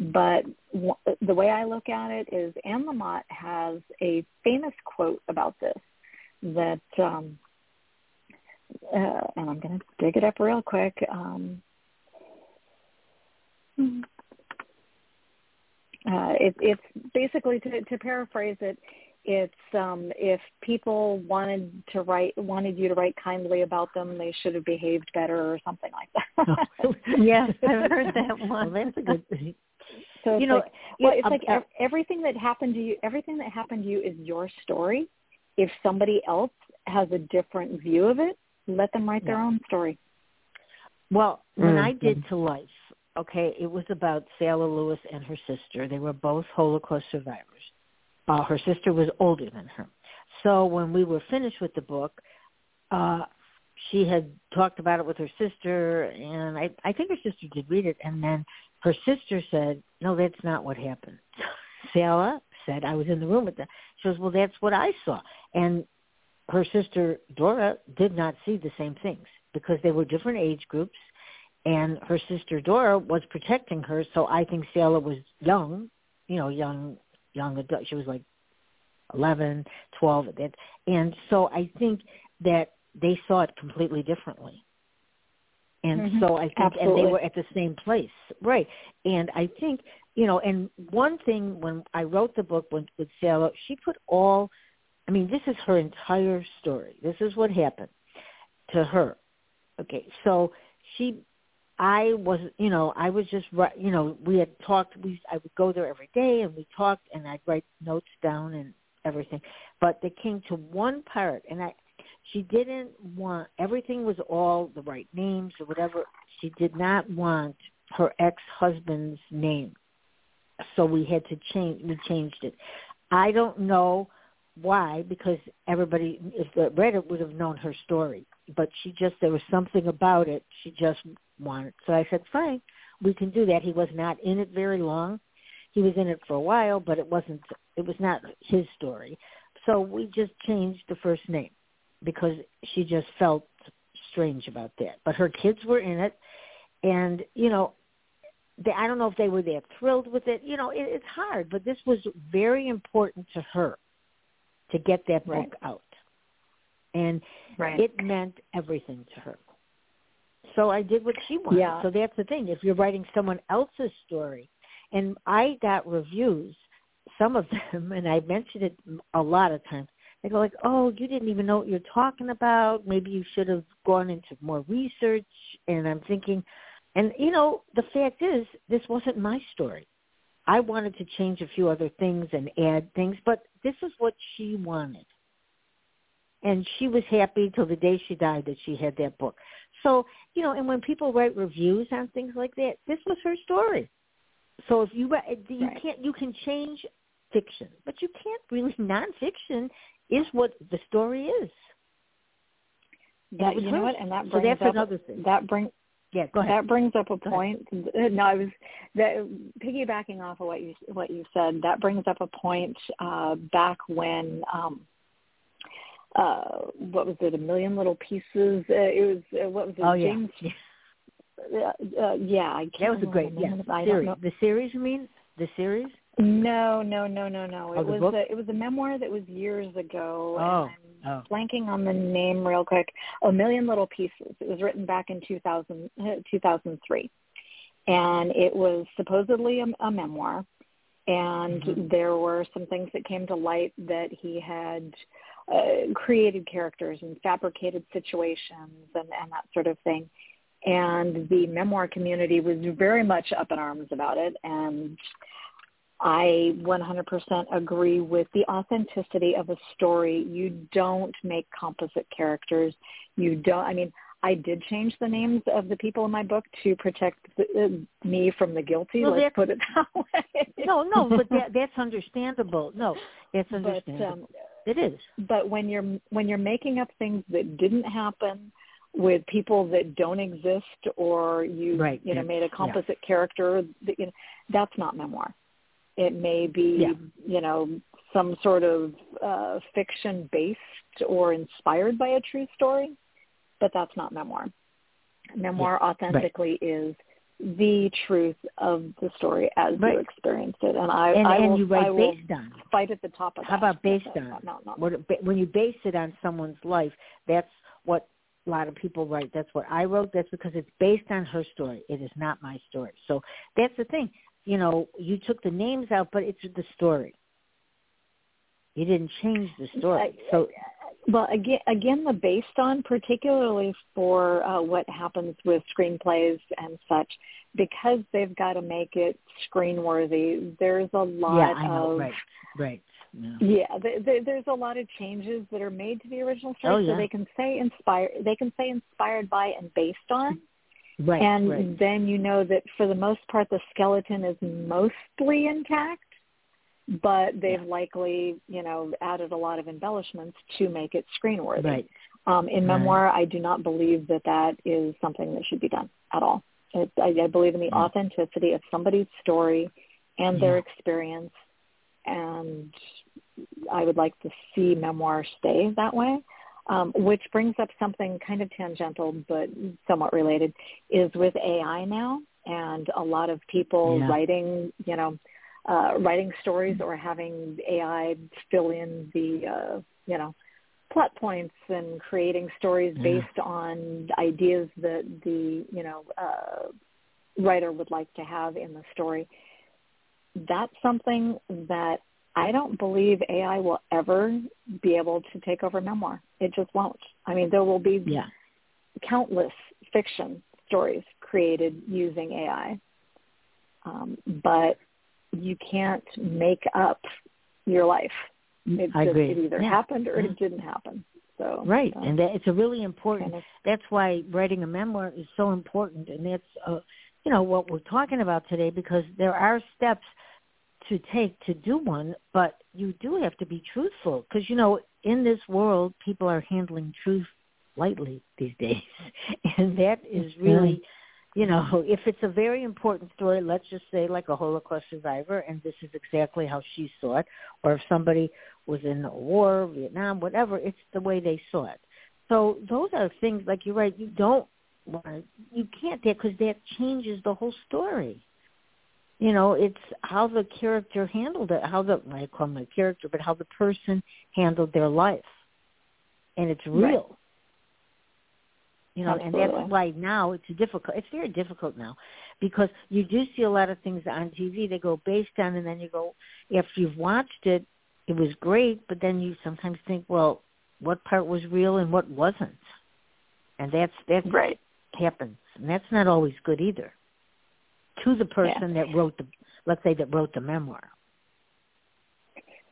Mm. But w- the way I look at it is Anne Lamott has a famous quote about this that, um, uh, and I'm going to dig it up real quick. Um, uh, it, it's basically, to, to paraphrase it, It's um, if people wanted to write wanted you to write kindly about them, they should have behaved better or something like that. Oh, yes, I've heard that one. Well, that's a good thing. So you know, like, well, it's um, like uh, everything that happened to you. Everything that happened to you is your story. If somebody else has a different view of it, let them write yeah. their own story. Well, when mm-hmm. I did To Life, okay, it was about Salah Lewis and her sister. They were both Holocaust survivors. Uh, her sister was older than her. So when we were finished with the book, uh, she had talked about it with her sister, and I, I think her sister did read it, and then her sister said, no, that's not what happened. Sarah said, I was in the room with them. She goes, well, that's what I saw. And her sister, Dora, did not see the same things because they were different age groups, and her sister, Dora, was protecting her, so I think Sarah was young, you know, young young adult. She was like eleven, twelve. And so I think that they saw it completely differently. And mm-hmm. so I think, Absolutely. and they were at the same place. Right. And I think, you know, and one thing when I wrote the book with, with Sarah, she put all, I mean, this is her entire story. This is what happened to her. Okay. So she, I was, you know, I was just, you know, we had talked, we, I would go there every day and we talked and I'd write notes down and everything, but they came to one part and I, she didn't want, everything was all the right names or whatever. She did not want her ex-husband's name. So we had to change, we changed it. I don't know why, because everybody, if they read it, would have known her story, but she just, there was something about it. She just wanted. So I said, fine, we can do that. He was not in it very long. He was in it for a while, but it wasn't, it was not his story. So we just changed the first name because she just felt strange about that. But her kids were in it. And, you know, they, I don't know if they were that thrilled with it. You know, it, it's hard, but this was very important to her to get that book right. out. And right. it meant everything to her. So I did what she wanted. Yeah. So that's the thing. If you're writing someone else's story, and I got reviews, some of them, and I mentioned it a lot of times, they go like, oh, you didn't even know what you're talking about. Maybe you should have gone into more research. And I'm thinking, and, you know, the fact is, this wasn't my story. I wanted to change a few other things and add things, but this is what she wanted. And she was happy till the day she died that she had that book. So, you know, and when people write reviews on things like that, this was her story. So if you you right. can't you can change fiction, but you can't really. Nonfiction is what the story is. That, that you know what, and that brings so that's up, another thing. That brings yeah, go ahead. That brings up a point. No, I was that, piggybacking off of what you what you said. That brings up a point uh, back when. Um, Uh, what was it? A Million Little Pieces. Uh, it was uh, what was it? Oh James? yeah, uh, uh, yeah. I can't that was a great. Yeah, I don't know. The series. You mean the series? No, no, no, no, no. Oh, it was a, it was a memoir that was years ago. Oh, and I'm oh. blanking on the name real quick. A Million Little Pieces. It was written back in two thousand, two thousand three, and it was supposedly a, a memoir. And mm-hmm. there were some things that came to light that he had uh, created characters and fabricated situations and, and that sort of thing. And the memoir community was very much up in arms about it. And I one hundred percent agree with the authenticity of a story. You don't make composite characters. You don't, I mean, I did change the names of the people in my book to protect the, uh, me from the guilty. Well, Let's put it that way. No, no, but that, that's understandable. No, that's understandable. But, um, it is. But when you're when you're making up things that didn't happen with people that don't exist, or you right. you know yeah. made a composite yeah. character, that, you know, that's not memoir. It may be yeah. you know some sort of uh, fiction based or inspired by a true story. But that's not memoir. Memoir yeah, authentically right. is the truth of the story as right. you experience it. And I, and, I and will, you write I based on. Fight at the top of How that. How about based on? Not, not, not. When you base it on someone's life, that's what a lot of people write. That's what I wrote. That's because it's based on her story. It is not my story. So that's the thing. You know, you took the names out, but it's the story. You didn't change the story. I, so. I, Well, again, again, the based on, particularly for uh, what happens with screenplays and such, because they've got to make it screen-worthy, there's a lot yeah, I know. of... Right. Right. Yeah, yeah th- th- there's a lot of changes that are made to the original story, oh, yeah. so they can say inspired, they can say inspired by and based on, right, and right. then you know that for the most part the skeleton is mostly intact. But they've yeah. likely, you know, added a lot of embellishments to make it screen-worthy. Right. Um, in right. memoir, I do not believe that that is something that should be done at all. It, I, I believe in the yeah. authenticity of somebody's story and yeah. their experience, and I would like to see memoir stay that way, um, which brings up something kind of tangential but somewhat related, is with A I now and a lot of people yeah. writing, you know, Uh, writing stories or having A I fill in the, uh, you know, plot points and creating stories yeah. based on ideas that the, you know, uh, writer would like to have in the story. That's something that I don't believe A I will ever be able to take over memoir. It just won't. I mean, there will be yeah. countless fiction stories created using A I. Um, but you can't make up your life. It, I agree. Just, it either yeah. happened or yeah. it didn't happen. So right, um, and that, it's a really important. Kind of, that's why writing a memoir is so important, and that's uh, you know what we're talking about today, because there are steps to take to do one, but you do have to be truthful, because you know in this world people are handling truth lightly these days, and that is really. Yeah. You know, if it's a very important story, let's just say like a Holocaust survivor, and this is exactly how she saw it, or if somebody was in a war, Vietnam, whatever, it's the way they saw it. So those are things, like you're right, you don't want to, you can't, because that changes the whole story. You know, it's how the character handled it, how the, I call them my character, but how the person handled their life. And it's real. Right. You know, Absolutely. And that's why now it's difficult. It's very difficult now, because you do see a lot of things on T V. They go based on, and then you go, after you've watched it, it was great, but then you sometimes think, well, what part was real and what wasn't? And that's that right. happens, and that's not always good either to the person yeah. that wrote the, let's say, that wrote the memoir.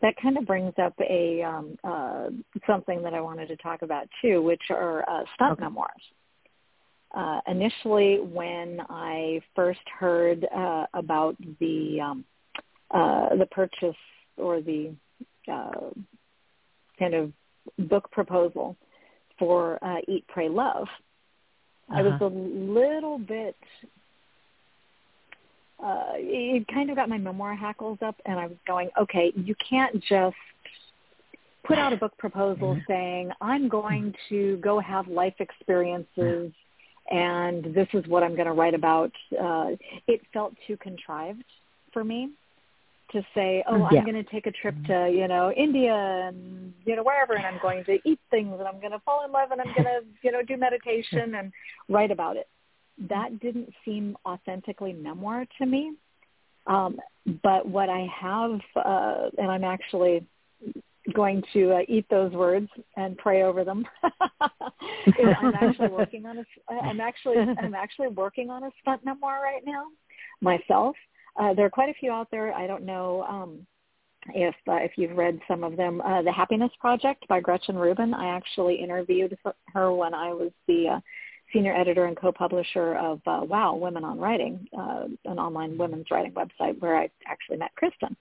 That kind of brings up a um, uh, something that I wanted to talk about too, which are uh, stunt okay. memoirs. Uh, initially, when I first heard uh, about the um, uh, the purchase or the uh, kind of book proposal for uh, Eat, Pray, Love, uh-huh. I was a little bit. Uh, it kind of got my memoir hackles up, and I was going, okay, you can't just put out a book proposal yeah. saying, I'm going to go have life experiences, and this is what I'm going to write about. Uh, it felt too contrived for me to say, oh, yeah. I'm going to take a trip to, you know, India and, you know, wherever, and I'm going to eat things, and I'm going to fall in love, and I'm going to, you know, do meditation and write about it. That didn't seem authentically memoir to me. Um, but what I have, uh, and I'm actually going to uh, eat those words and pray over them. I'm actually working on a, I'm actually, I'm actually working on a stunt memoir right now myself. Uh, there are quite a few out there. I don't know um, if uh, if you've read some of them. Uh, The Happiness Project by Gretchen Rubin. I actually interviewed her when I was the uh, senior editor and co-publisher of uh, Wow! Women on Writing, uh, an online women's writing website where I actually met Krysten.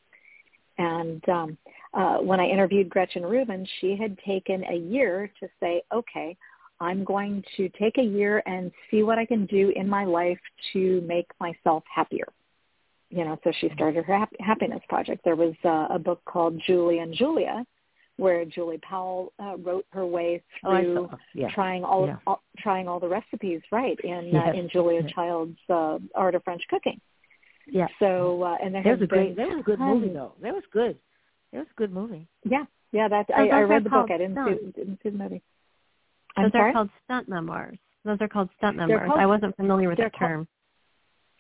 And um, uh, when I interviewed Gretchen Rubin, she had taken a year to say, okay, I'm going to take a year and see what I can do in my life to make myself happier. You know, so she started her hap- happiness project. There was uh, a book called Julie and Julia, where Julie Powell uh, wrote her way through oh, yeah. trying all, yeah. all trying all the recipes right in yes. uh, in Julia yes. Child's uh, Art of French Cooking. Yeah. So uh, and there was a great, that was a good movie though. That was good. It was a good movie. Yeah, yeah. That I, I read the book. I didn't see, didn't see the movie. I'm Those sorry? are called stunt memoirs. Those are called stunt memoirs. Called, I wasn't familiar with the term.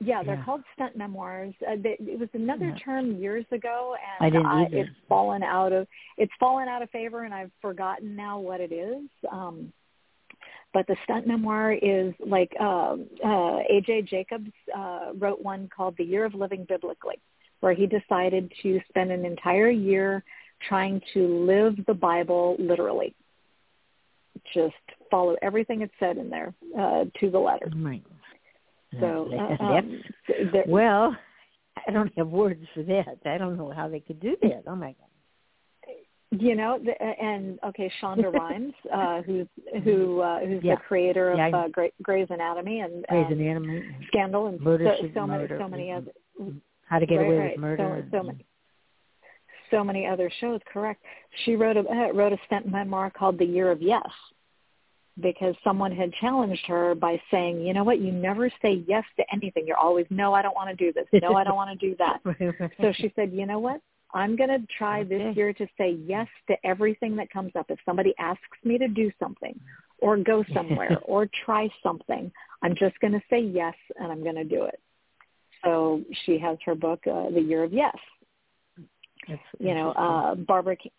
Yeah, they're yeah. called stunt memoirs. Uh, they, it was another yeah. term years ago, and I didn't I, it's fallen out of it's fallen out of favor, and I've forgotten now what it is. Um, but the stunt memoir is like uh, uh, A J. Jacobs uh, wrote one called The Year of Living Biblically, where he decided to spend an entire year trying to live the Bible literally, just follow everything it said in there uh, to the letter. Right. So, uh, um, well, I don't have words for that. I don't know how they could do that. Oh, my God. You know, the, and, okay, Shonda Rhimes, uh, who's, who, uh, who's yeah. the creator of yeah. uh, Grey, Grey's Anatomy and Grey's um, Anatomy. Scandal and murder, so, so many, so many other. How to Get right, Away right. with Murder. So, so, many, so many other shows, correct. She wrote a, uh, wrote a stunt memoir called The Year of Yes, because someone had challenged her by saying, you know what, you never say yes to anything. You're always, no, I don't want to do this. No, I don't want to do that. So she said, you know what, I'm going to try okay. this year to say yes to everything that comes up. If somebody asks me to do something or go somewhere or try something, I'm just going to say yes, and I'm going to do it. So she has her book, uh, The Year of Yes. That's you know, uh, Barbara King.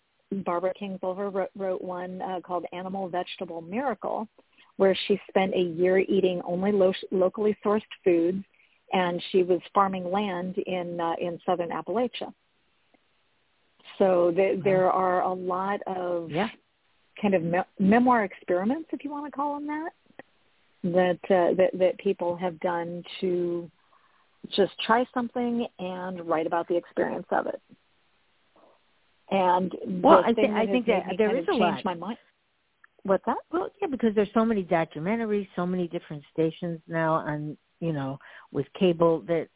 Barbara Kingsolver wrote, wrote one uh, called Animal Vegetable Miracle, where she spent a year eating only lo- locally sourced foods, and she was farming land in uh, in southern Appalachia. So th- there are a lot of yeah. kind of me- memoir experiments, if you want to call them that, that, uh, that, that people have done to just try something and write about the experience of it. And well, I, th- I think that there is a lot. My mind. What's that? Well, yeah, because there's so many documentaries, so many different stations now on, you know, with cable that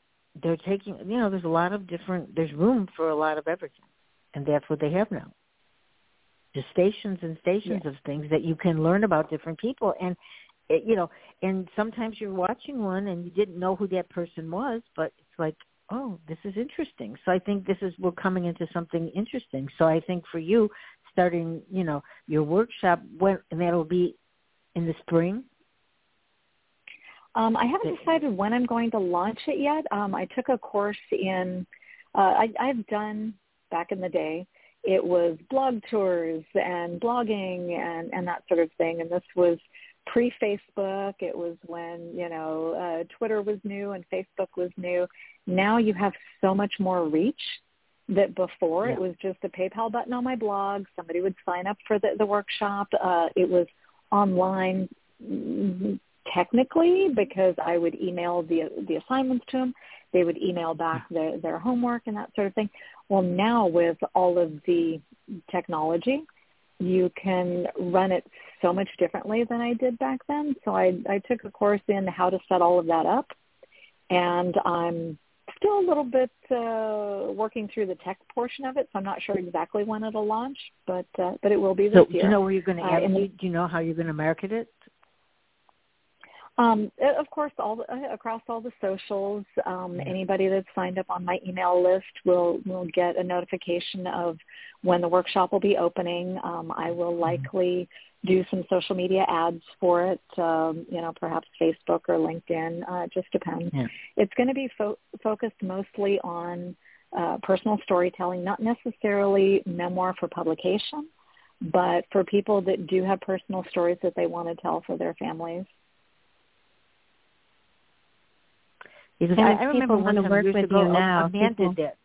they're taking, you know, there's a lot of different, there's room for a lot of everything. And that's what they have now. Just stations and stations yeah. of things that you can learn about different people. And, it, you know, and sometimes you're watching one and you didn't know who that person was, but it's like, oh, this is interesting. So I think this is, we're coming into something interesting. So I think for you, starting, you know, your workshop, when, and that'll be in the spring? Um, I haven't decided when I'm going to launch it yet. Um, I took a course in, uh, I, I've done back in the day, it was blog tours and blogging and, and that sort of thing. And this was pre-Facebook. It was when, you know, uh, Twitter was new and Facebook was new. Now you have so much more reach that before yeah. it was just a PayPal button on my blog. Somebody would sign up for the, the workshop. Uh, it was online technically because I would email the the assignments to them. They would email back the, their homework and that sort of thing. Well, now with all of the technology, you can run it so much differently than I did back then. So I, I took a course in how to set all of that up, and I'm still a little bit uh, working through the tech portion of it, so I'm not sure exactly when it'll launch, but uh, but it will be this so, year. Do you know where you're going to uh, do you know how you're going to market it? Um, of course, all the, across all the socials. Um, anybody that's signed up on my email list will will get a notification of when the workshop will be opening. Um, I will likely do some social media ads for it. Um, you know, perhaps Facebook or LinkedIn. Uh, just depends. Yeah. It's going to be fo- focused mostly on uh, personal storytelling, not necessarily memoir for publication, but for people that do have personal stories that they want to tell for their families. Because I, I remember want to work with ago, you now. A man people, did that.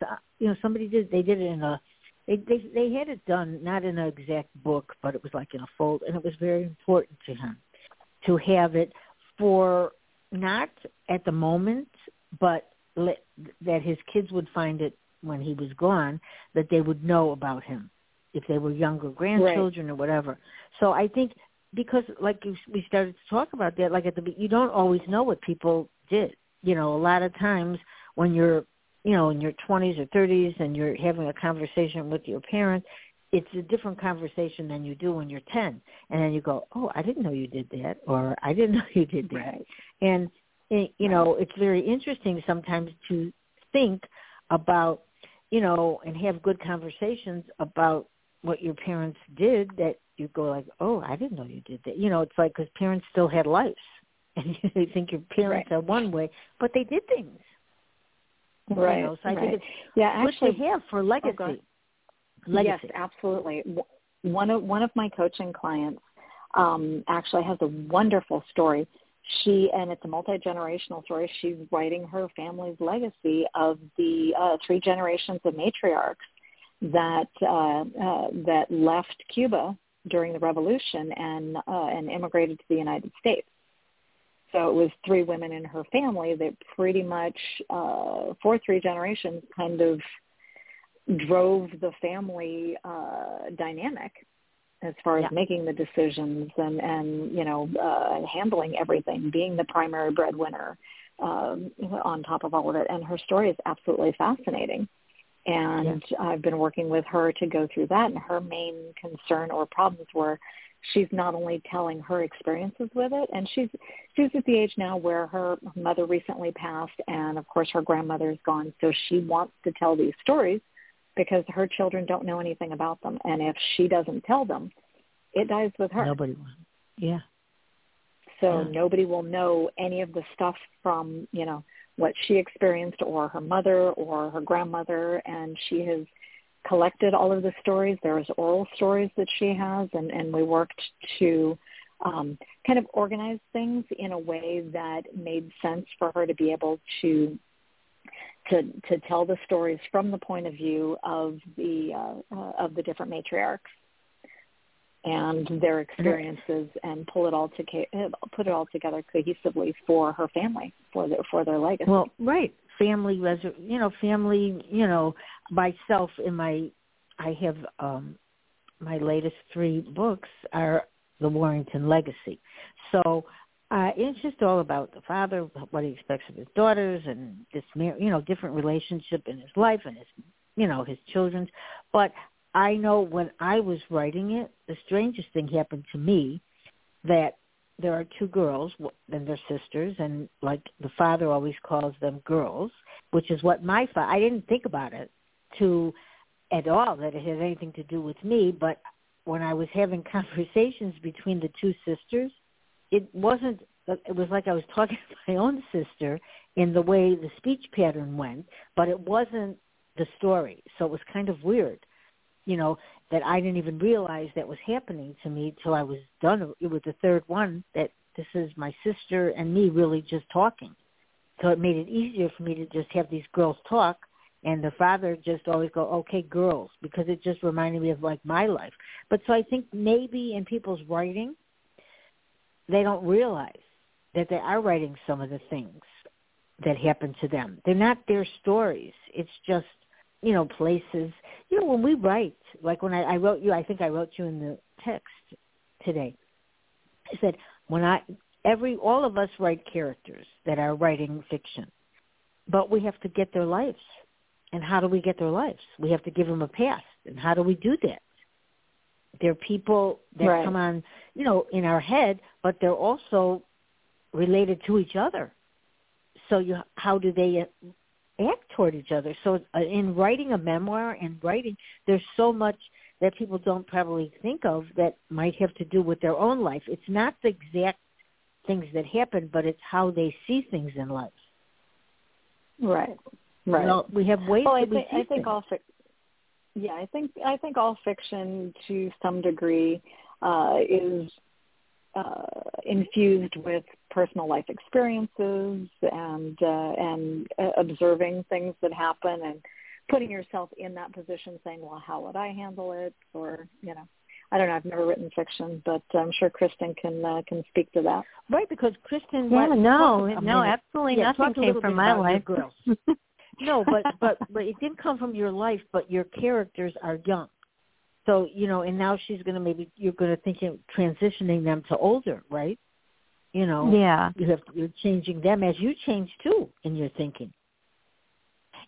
So, you know, somebody did. They did it in a. They, they they had it done not in an exact book, but it was like in a fold, and it was very important to him to have it for not at the moment, but let, that his kids would find it when he was gone, that they would know about him if they were younger grandchildren right. or whatever. So I think because like we started to talk about that, like at the you don't always know what people did. You know, a lot of times when you're, you know, in your twenties or thirties and you're having a conversation with your parent, it's a different conversation than you do when you're ten. And then you go, oh, I didn't know you did that, or I didn't know you did that. Right. And, you know, it's very interesting sometimes to think about, you know, and have good conversations about what your parents did that you go like, oh, I didn't know you did that. You know, it's like because parents still had lives. And you think your parents right. are one way, but they did things. Right. You know, so I right. think it's yeah, actually, what they have for legacy. Oh, legacy. Yes, absolutely. One of, one of my coaching clients um, actually has a wonderful story. She, and it's a multi-generational story, she's writing her family's legacy of the uh, three generations of matriarchs that uh, uh, that left Cuba during the revolution and uh, and immigrated to the United States. So it was three women in her family that pretty much uh, for three generations kind of drove the family uh, dynamic as far as yeah. making the decisions and, and you know, uh, handling everything, being the primary breadwinner um, on top of all of it. And her story is absolutely fascinating. And yeah. I've been working with her to go through that. And her main concern or problems were she's not only telling her experiences with it, and she's she's at the age now where her mother recently passed, and, of course, her grandmother's gone. So she wants to tell these stories because her children don't know anything about them. And if she doesn't tell them, it dies with her. Nobody will. Yeah. So yeah. nobody will know any of the stuff from, you know, what she experienced or her mother or her grandmother, and she has collected all of the stories. There's oral stories that she has, and, and we worked to um, kind of organize things in a way that made sense for her to be able to to, to tell the stories from the point of view of the uh, uh, of the different matriarchs and their experiences, and pull it all to put it all together cohesively for her family, for their for their legacy. Well, right. Family, you know, family, you know, myself in my, I have, um, my latest three books are the Warrington Legacy. So uh, it's just all about the father, what he expects of his daughters and this, you know, different relationship in his life and his, you know, his children's. But I know when I was writing it, the strangest thing happened to me that there are two girls and they're sisters, and like the father always calls them girls, which is what my father, I didn't think about it to at all that it had anything to do with me. But when I was having conversations between the two sisters, it wasn't, it was like I was talking to my own sister in the way the speech pattern went, but it wasn't the story. So it was kind of weird, you know, that I didn't even realize that was happening to me till I was done. It was the third one that this is my sister and me really just talking. So it made it easier for me to just have these girls talk, and the father just always go, okay, girls, because it just reminded me of like my life. But so I think maybe in people's writing, they don't realize that they are writing some of the things that happened to them. They're not their stories. It's just, you know, places, you know, when we write, like when I, I wrote you, I think I wrote you in the text today. I said, when I, every, all of us write characters that are writing fiction, but we have to get their lives. And how do we get their lives? We have to give them a past. And how do we do that? They're people that right. come on, you know, in our head, but they're also related to each other. So you, how do they act toward each other? So in writing a memoir and writing, there's so much that people don't probably think of that might have to do with their own life. It's not the exact things that happen, but it's how they see things in life. Right, right. You know, we have ways well, that we think, see I think things. All fi- yeah, I think I think all fiction to some degree uh, is uh, infused with personal life experiences and uh, and uh, observing things that happen and putting yourself in that position, saying, well, how would I handle it? Or, you know, I don't know. I've never written fiction, but I'm sure Krysten can uh, can speak to that. Right, because Krysten... Yeah, no, no, minute. absolutely yeah, nothing came from my life. Girls. No, but, but, but it did come from your life, but your characters are young. So, you know, and now she's going to maybe, you're going to think of transitioning them to older, right? You know, yeah. you have, you're changing them as you change, too, in your thinking.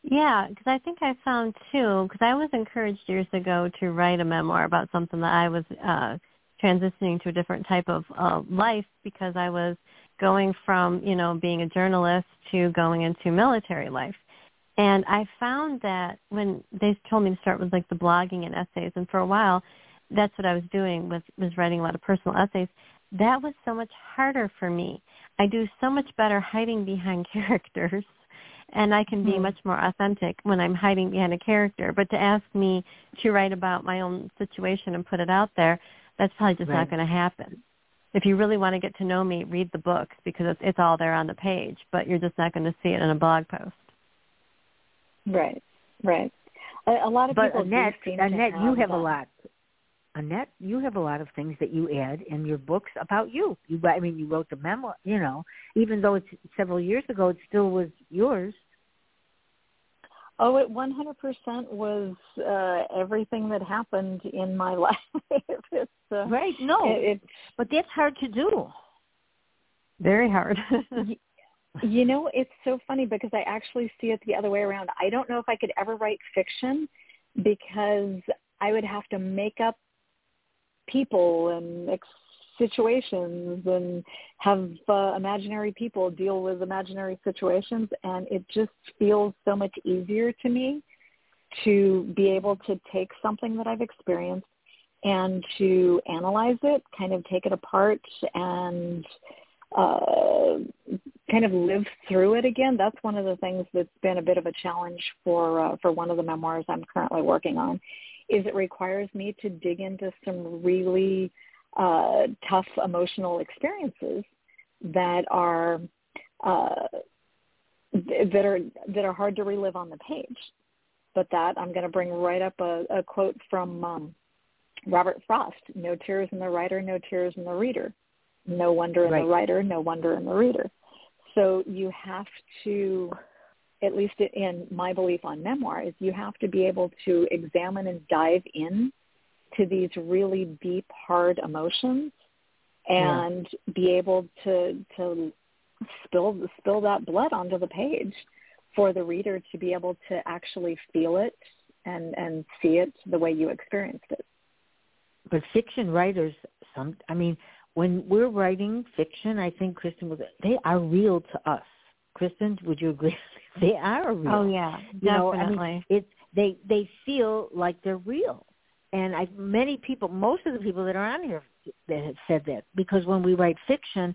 Yeah, because I think I found, too, because I was encouraged years ago to write a memoir about something that I was uh, transitioning to a different type of uh, life, because I was going from, you know, being a journalist to going into military life. And I found that when they told me to start with, like, the blogging and essays, and for a while, that's what I was doing, was, was writing a lot of personal essays. That was so much harder for me. I do so much better hiding behind characters. And I can be much more authentic when I'm hiding behind a character. But to ask me to write about my own situation and put it out there, that's probably just right. not going to happen. If you really want to get to know me, read the books, because it's, it's all there on the page, but you're just not going to see it in a blog post. Right, right. A, a lot of but people Annette, do seem Annette, to have you have that. a lot. Annette, you have a lot of things that you add in your books about you. You, I mean, you wrote the memoir, you know, even though it's several years ago, it still was yours. Oh, it one hundred percent was uh, everything that happened in my life. it's, uh, right, no, it, it, but that's hard to do. Very hard. You know, it's so funny because I actually see it the other way around. I don't know if I could ever write fiction, because I would have to make up people and ex- situations and have uh, imaginary people deal with imaginary situations, and it just feels so much easier to me to be able to take something that I've experienced and to analyze it, kind of take it apart and uh, kind of live through it again. That's one of the things that's been a bit of a challenge for uh, for one of the memoirs I'm currently working on. Is it requires me to dig into some really uh, tough emotional experiences that are uh, th- that are that are hard to relive on the page. But that I'm going to bring right up a, a quote from um, Robert Frost: "No tears in the writer, no tears in the reader. No wonder in right. the writer, no wonder in the reader." So you have to. At least in my belief on memoir, is you have to be able to examine and dive in to these really deep, hard emotions and yeah. be able to to spill spill that blood onto the page for the reader to be able to actually feel it and, and see it the way you experienced it. But fiction writers, some I mean, when we're writing fiction, I think, Krysten, was they are real to us. Krysten, would you agree? They are real. Oh yeah, definitely. You know, I mean, it's they they feel like they're real, and I many people, most of the people that are on here, that have said that, because when we write fiction,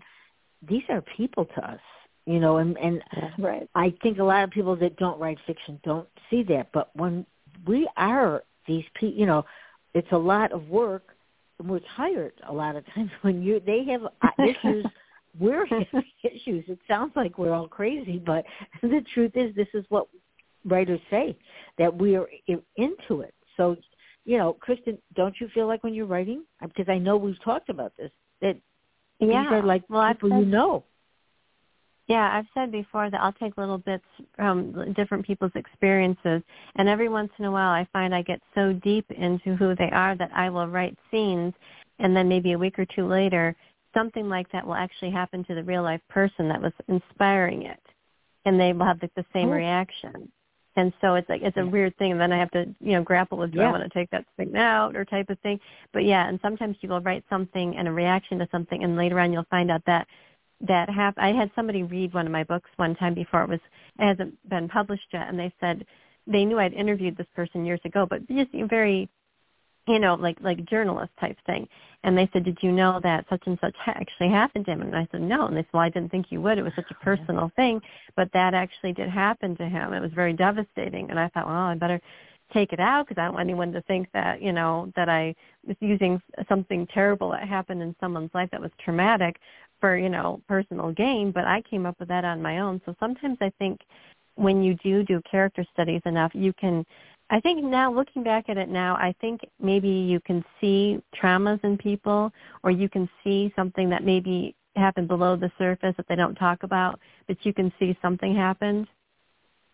these are people to us, you know, and and right. I think a lot of people that don't write fiction don't see that, but when we are these people, you know, it's a lot of work, and we're tired a lot of times when you they have issues. We're having issues. It sounds like we're all crazy, but the truth is this is what writers say, that we are into it. So, you know, Krysten, don't you feel like when you're writing, because I know we've talked about this, that yeah. these are like well, people said, you know. Yeah, I've said before that I'll take little bits from different people's experiences, and every once in a while I find I get so deep into who they are that I will write scenes, and then maybe a week or two later, something like that will actually happen to the real-life person that was inspiring it, and they will have the, the same oh. reaction. And so it's like it's a yeah. weird thing, and then I have to, you know, grapple with, do yeah. I want to take that thing out or type of thing. But, yeah, and sometimes you will write something and a reaction to something, and later on you'll find out that that happened. I had somebody read one of my books one time before it was it hasn't been published yet, and they said they knew I'd interviewed this person years ago, but just very – you know, like like journalist type thing. And they said, did you know that such and such ha- actually happened to him? And I said, no. And they said, well, I didn't think you would. It was such a personal thing. But that actually did happen to him. It was very devastating. And I thought, well, I better take it out because I don't want anyone to think that, you know, that I was using something terrible that happened in someone's life that was traumatic for, you know, personal gain, but I came up with that on my own. So sometimes I think when you do do character studies enough, you can, I think now looking back at it now, I think maybe you can see traumas in people, or you can see something that maybe happened below the surface that they don't talk about, but you can see something happened.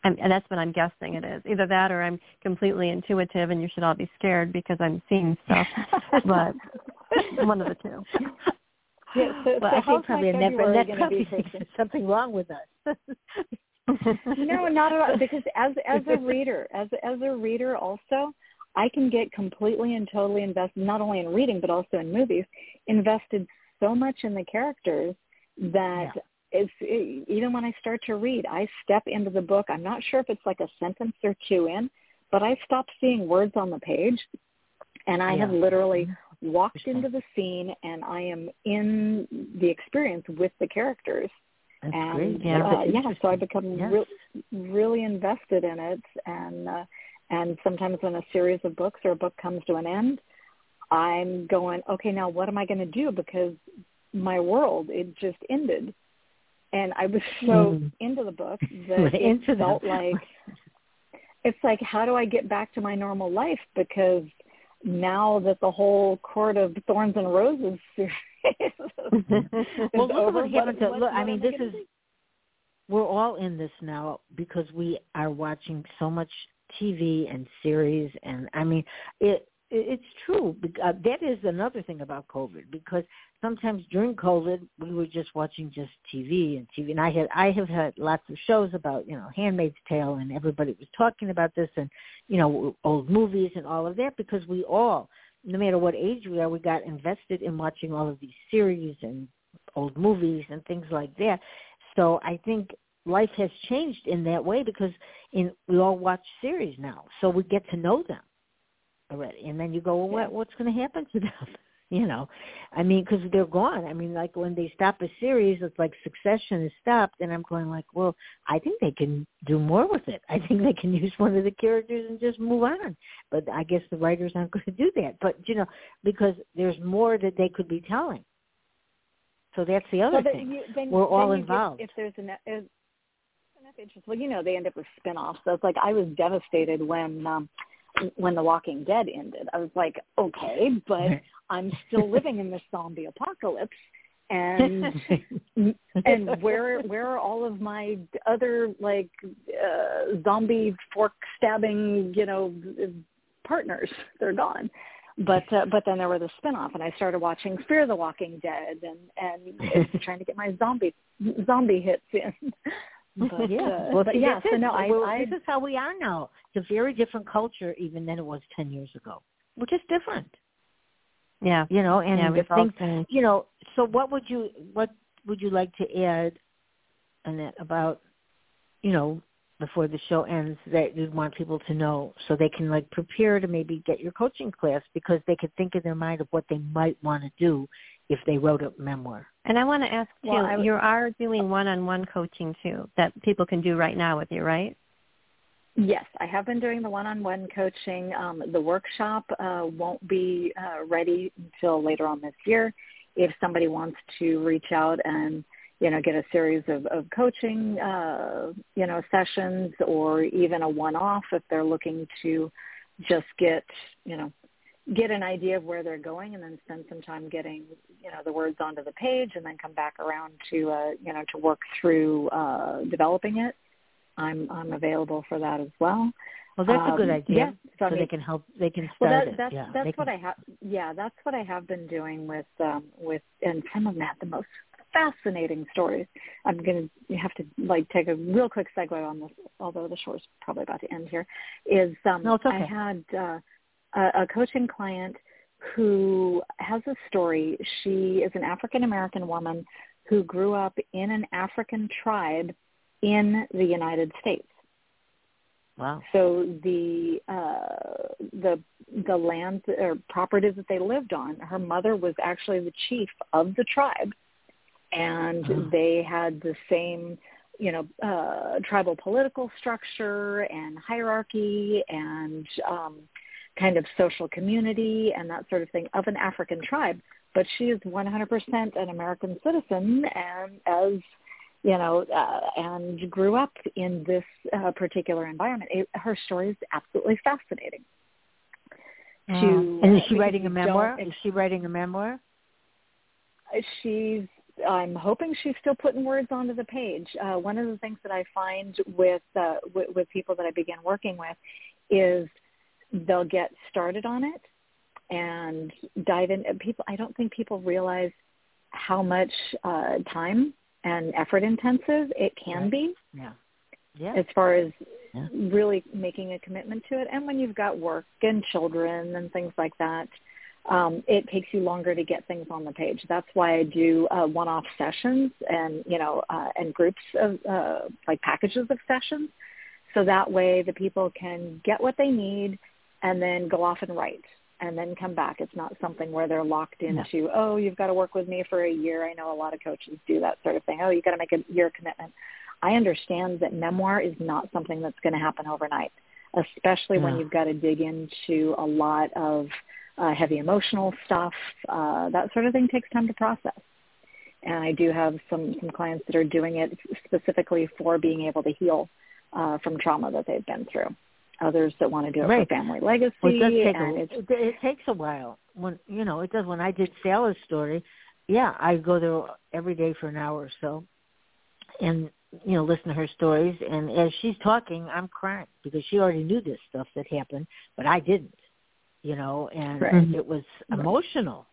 And that's what I'm guessing it is. Either that or I'm completely intuitive and you should all be scared because I'm seeing stuff, but one of the two. Yeah, so, well, so I think probably Annette Fix be taking something wrong with us. No, not at all. Because as as a reader, as as a reader also, I can get completely and totally invested, not only in reading but also in movies, invested so much in the characters that yeah. it's it, even when I start to read, I step into the book. I'm not sure if it's like a sentence or two in, but I stop seeing words on the page, and I yeah. have literally walked into the scene, and I am in the experience with the characters. That's and great. Yeah, uh, yeah, so I become yes. re- really invested in it, and uh, and sometimes when a series of books or a book comes to an end, I'm going, okay, now what am I going to do, because my world, it just ended, and I was so mm. into the book that right it into felt that. like, it's like, how do I get back to my normal life, because now that the whole Court of Thorns and Roses series is well, look over, what happened to, look, I mean, this is, think? We're all in this now because we are watching so much T V and series, and I mean, it, it it's true. Uh, that is another thing about COVID, because sometimes during COVID we were just watching just T V and T V, and I had I have had lots of shows about, you know, Handmaid's Tale, and everybody was talking about this, and, you know, old movies and all of that, because we all, no matter what age we are, we got invested in watching all of these series and old movies and things like that. So I think life has changed in that way, because in, we all watch series now, so we get to know them already. And then you go, well, what, what's going to happen to them? You know, I mean, because they're gone. I mean, like when they stop a series, it's like Succession is stopped, and I'm going like, well, I think they can do more with it. I think they can use one of the characters and just move on. But I guess the writers aren't going to do that. But, you know, because there's more that they could be telling. So that's the other well, thing. You, then, We're then all involved. Get, if there's enough, if enough interest, well, you know, they end up with spinoffs. So it's like I was devastated when um, when The Walking Dead ended. I was like, okay, but I'm still living in this zombie apocalypse, and and where where are all of my other, like, uh, zombie fork stabbing, you know, partners? They're gone. But uh, but then there were the spinoff, and I started watching Fear the Walking Dead, and and trying to get my zombie zombie hits in. But yeah, uh, well, but see, yeah. So no, I, well, I, this is how we are now. It's a very different culture even than it was ten years ago, which is different. Yeah, you know, and yeah, the things, things, you know. So, what would you what would you like to add, Annette, about, you know, before the show ends, that you'd want people to know, so they can, like, prepare to maybe get your coaching class, because they could think in their mind of what they might want to do if they wrote a memoir. And I want to ask too, well, would, you are doing one-on-one coaching too that people can do right now with you, right? Yes, I have been doing the one-on-one coaching. Um, the workshop uh, won't be uh, ready until later on this year. If somebody wants to reach out and, you know, get a series of, of coaching, uh, you know, sessions, or even a one-off if they're looking to just get, you know, get an idea of where they're going, and then spend some time getting, you know, the words onto the page, and then come back around to, uh, you know, to work through uh, developing it. I'm I'm available for that as well. Well, that's um, a good idea. Yeah, so I mean, they can help. They can start well, that, it. That's, yeah, that's what can. I have. Yeah, that's what I have been doing with um, with and some of that the most fascinating stories. I'm going to have to, like, take a real quick segue on this, although the show's probably about to end here. Is um, no, it's okay. I had uh, a, a coaching client who has a story. She is an African American woman who grew up in an African tribe in the United States. Wow. So the uh, the the lands or properties that they lived on, her mother was actually the chief of the tribe, and oh. they had the same you know, uh, tribal political structure and hierarchy and um, kind of social community and that sort of thing of an African tribe. But she is one hundred percent an American citizen, and as you know, uh, and grew up in this uh, particular environment. It, her story is absolutely fascinating. Uh, to, and is she writing a memoir? Is she writing a memoir? She's. I'm hoping she's still putting words onto the page. Uh, one of the things that I find with uh, w- with people that I begin working with is they'll get started on it and dive in. People, I don't think people realize how much uh, time and effort intensive it can right. be. Yeah. Yeah. As far as yeah. really making a commitment to it, and when you've got work and children and things like that. Um, it takes you longer to get things on the page. That's why I do uh, one-off sessions and, you know, uh, and groups of, uh, like packages of sessions. So that way the people can get what they need and then go off and write and then come back. It's not something where they're locked into, no. oh, you've got to work with me for a year. I know a lot of coaches do that sort of thing. Oh, you've got to make a year commitment. I understand that memoir is not something that's going to happen overnight, especially no. when you've got to dig into a lot of Uh, heavy emotional stuff, uh, that sort of thing takes time to process. And I do have some, some clients that are doing it specifically for being able to heal uh, from trauma that they've been through. Others that want to do it right. for family legacy. Well, it, does take and a, it's, it, it takes a while. When you know, it does. When I did Salah's story, yeah, I go there every day for an hour or so and, you know, listen to her stories. And as she's talking, I'm crying because she already knew this stuff that happened, but I didn't. You know, and right. it was emotional,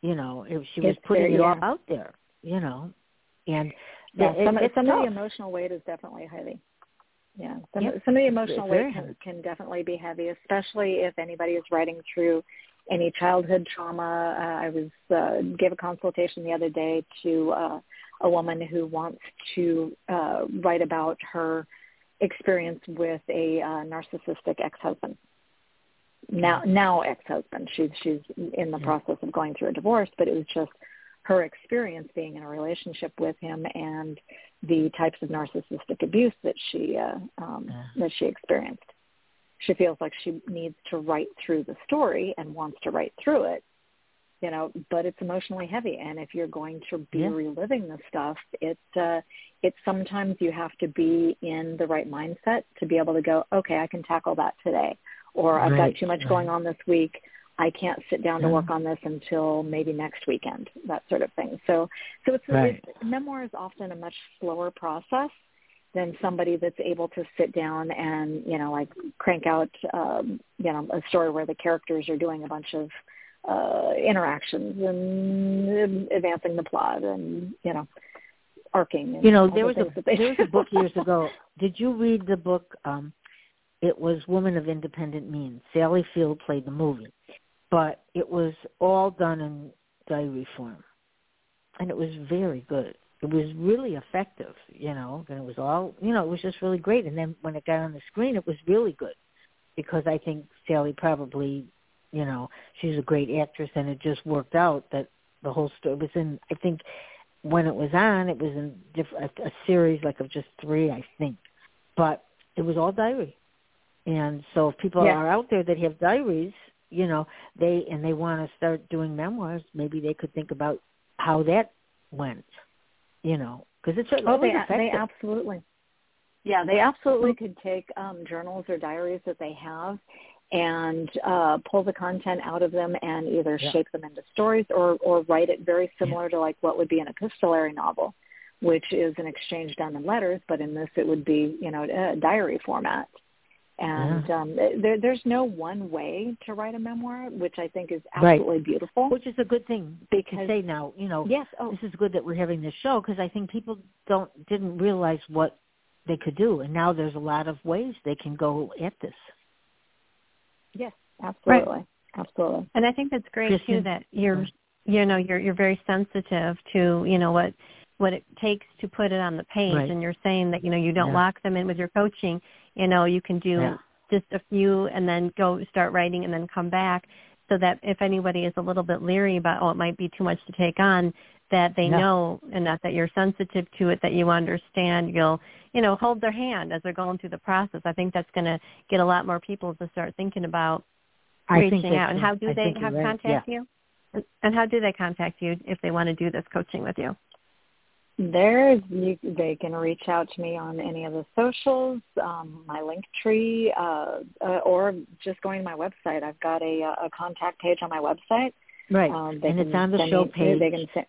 you know, if she was it's putting it all out there, you know, and yeah, it, some, it, it's some of the emotional weight is definitely heavy. Yeah. Some, yeah. some of the emotional weight can, can definitely be heavy, especially if anybody is writing through any childhood trauma. Uh, I was, uh, gave a consultation the other day to uh, a woman who wants to uh, write about her experience with a uh, narcissistic ex-husband. Now, now ex-husband. She's she's in the process of going through a divorce, but it was just her experience being in a relationship with him and the types of narcissistic abuse that she uh, um, yeah. that she experienced. She feels like she needs to write through the story and wants to write through it, you know. But it's emotionally heavy, and if you're going to be yeah. reliving this stuff, it uh, it sometimes you have to be in the right mindset to be able to go, okay, I can tackle that today. Or I've right, got too much right. going on this week. I can't sit down yeah. to work on this until maybe next weekend, that sort of thing. So so it's, right. it's, memoir is often a much slower process than somebody that's able to sit down and, you know, like crank out, um, you know, a story where the characters are doing a bunch of uh, interactions and advancing the plot and, you know, arcing. And you know, there, the was a, they... there was a book years ago. Did you read the book? Um, It was Woman of Independent Means. Sally Field played the movie, but it was all done in diary form, and it was very good. It was really effective, you know, and it was all, you know, it was just really great. And then when it got on the screen, it was really good because I think Sally probably, you know, she's a great actress, and it just worked out that the whole story was in, I think, when it was on, it was in diff- a, a series like of just three, I think, but it was all diary. And so if people yeah. are out there that have diaries, you know, they and they want to start doing memoirs, maybe they could think about how that went, you know, because it's oh, they, they absolutely. Yeah, they absolutely could take um, journals or diaries that they have and uh, pull the content out of them and either yeah. shape them into stories or, or write it very similar yeah. to like what would be an epistolary novel, which is an exchange done in letters. But in this, it would be, you know, a diary format. And yeah. um, there, there's no one way to write a memoir, which I think is absolutely right. beautiful. Which is a good thing because, to say now, you know, yes, oh. this is good that we're having this show because I think people don't didn't realize what they could do. And now there's a lot of ways they can go at this. Yes, absolutely. Right. Absolutely. And I think that's great, Kristen, too, that you're, you know, you're, you're very sensitive to, you know, what, what it takes to put it on the page. Right. And you're saying that, you know, you don't yeah. lock them in with your coaching. You know, you can do yeah. just a few and then go start writing and then come back so that if anybody is a little bit leery about, oh, it might be too much to take on, that they yeah. know enough that you're sensitive to it, that you understand, you'll, you know, hold their hand as they're going through the process. I think that's going to get a lot more people to start thinking about I reaching out. And how do I they have right. contact yeah. you? And, and how do they contact you if they want to do this coaching with you? There's, you, they can reach out to me on any of the socials, um, my Linktree, uh, uh, or just going to my website. I've got a, a contact page on my website. Right, um, they and can it's on the show me, page. They can send,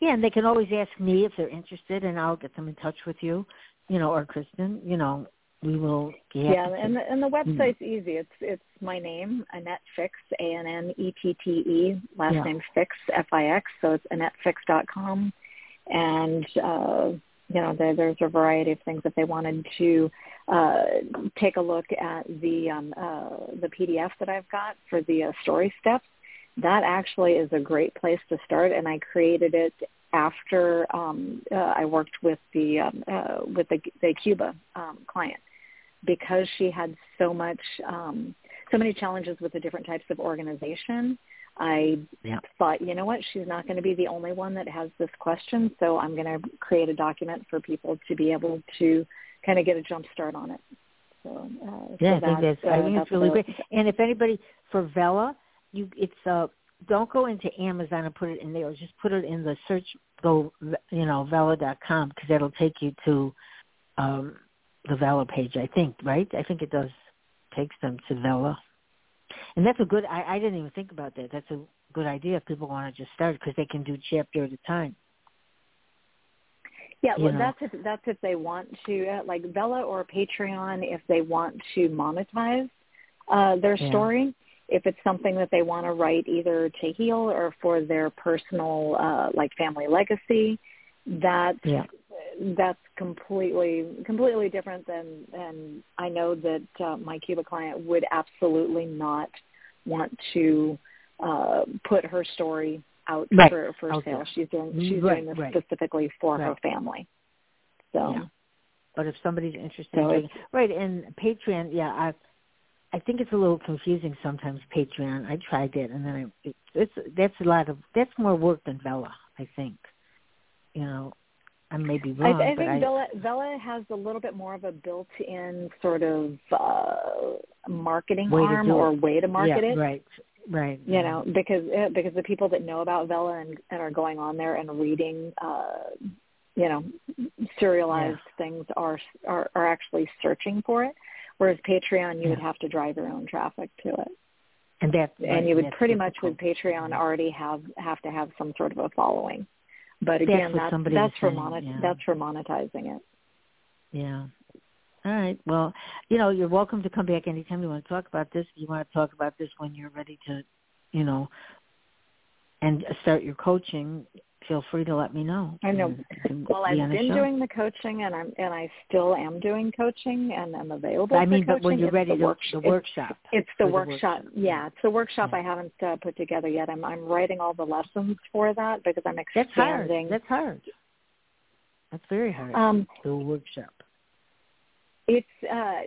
yeah, and they can always ask me if they're interested, and I'll get them in touch with you, you know, or Krysten, you know, we will get Yeah, and the, and the website's mm-hmm. easy. It's it's my name, Annette Fix, A N N E T T E, last yeah. name Fix, F I X, so it's Annette Fix dot com. And, uh, you know, there, there's a variety of things if they wanted to uh, take a look at the um, uh, the P D F that I've got for the uh, story steps. That actually is a great place to start, and I created it after um, uh, I worked with the um, uh, with the, the Cuba um, client, because she had so much um, so many challenges with the different types of organization. I yeah. thought, you know what, she's not going to be the only one that has this question, so I'm going to create a document for people to be able to kind of get a jump start on it. So, uh, yeah, so I think that's, uh, I think that's it's really great. And if anybody, for Vella, you, it's uh, don't go into Amazon and put it in there. Just put it in the search, go, you know, Vella dot com, because that'll take you to um, the Vella page, I think, right? I think it does takes them to Vella. And that's a good, I, I didn't even think about that. That's a good idea if people want to just start, because they can do chapter at a time. Yeah, well, that's if, that's if they want to, like Vella or Patreon, if they want to monetize uh, their yeah. story, if it's something that they want to write either to heal or for their personal, uh, like family legacy, that's, yeah. that's completely completely different than, and I know that uh, my Cuba client would absolutely not want to uh, put her story out right. for, for okay. sale. She's doing she's right, doing this right. specifically for right. her family. So, yeah. But if somebody's interested, so in doing, right? And Patreon, yeah, I I think it's a little confusing sometimes. Patreon, I tried it, and then I, it, it's that's a lot of that's more work than Vella, I think. You know. I may be wrong. I, I think I, Vella, Vella has a little bit more of a built-in sort of uh, marketing arm or way to market yeah, it. Right, right. You yeah. know, because because the people that know about Vella and, and are going on there and reading, uh, you know, serialized yeah. things are, are are actually searching for it. Whereas Patreon, you yeah. would have to drive your own traffic to it. And that's and right, you would pretty difficult. much with Patreon already have have to have some sort of a following. But again, that's that's, that's for saying, monet, yeah. that's for monetizing it. Yeah. All right. Well, you know, you're welcome to come back anytime you want to talk about this. You want to talk about this when you're ready to, you know, and start your coaching. Feel free to let me know. I know. Well, I've been doing the coaching, and I'm and I still am doing coaching, and I'm available. I mean, but when you're ready, the workshop. It's the workshop. Yeah, it's the workshop I haven't uh, put together yet. I'm I'm writing all the lessons for that because I'm expanding. That's hard. That's hard. That's very hard. Um, the workshop. It's uh,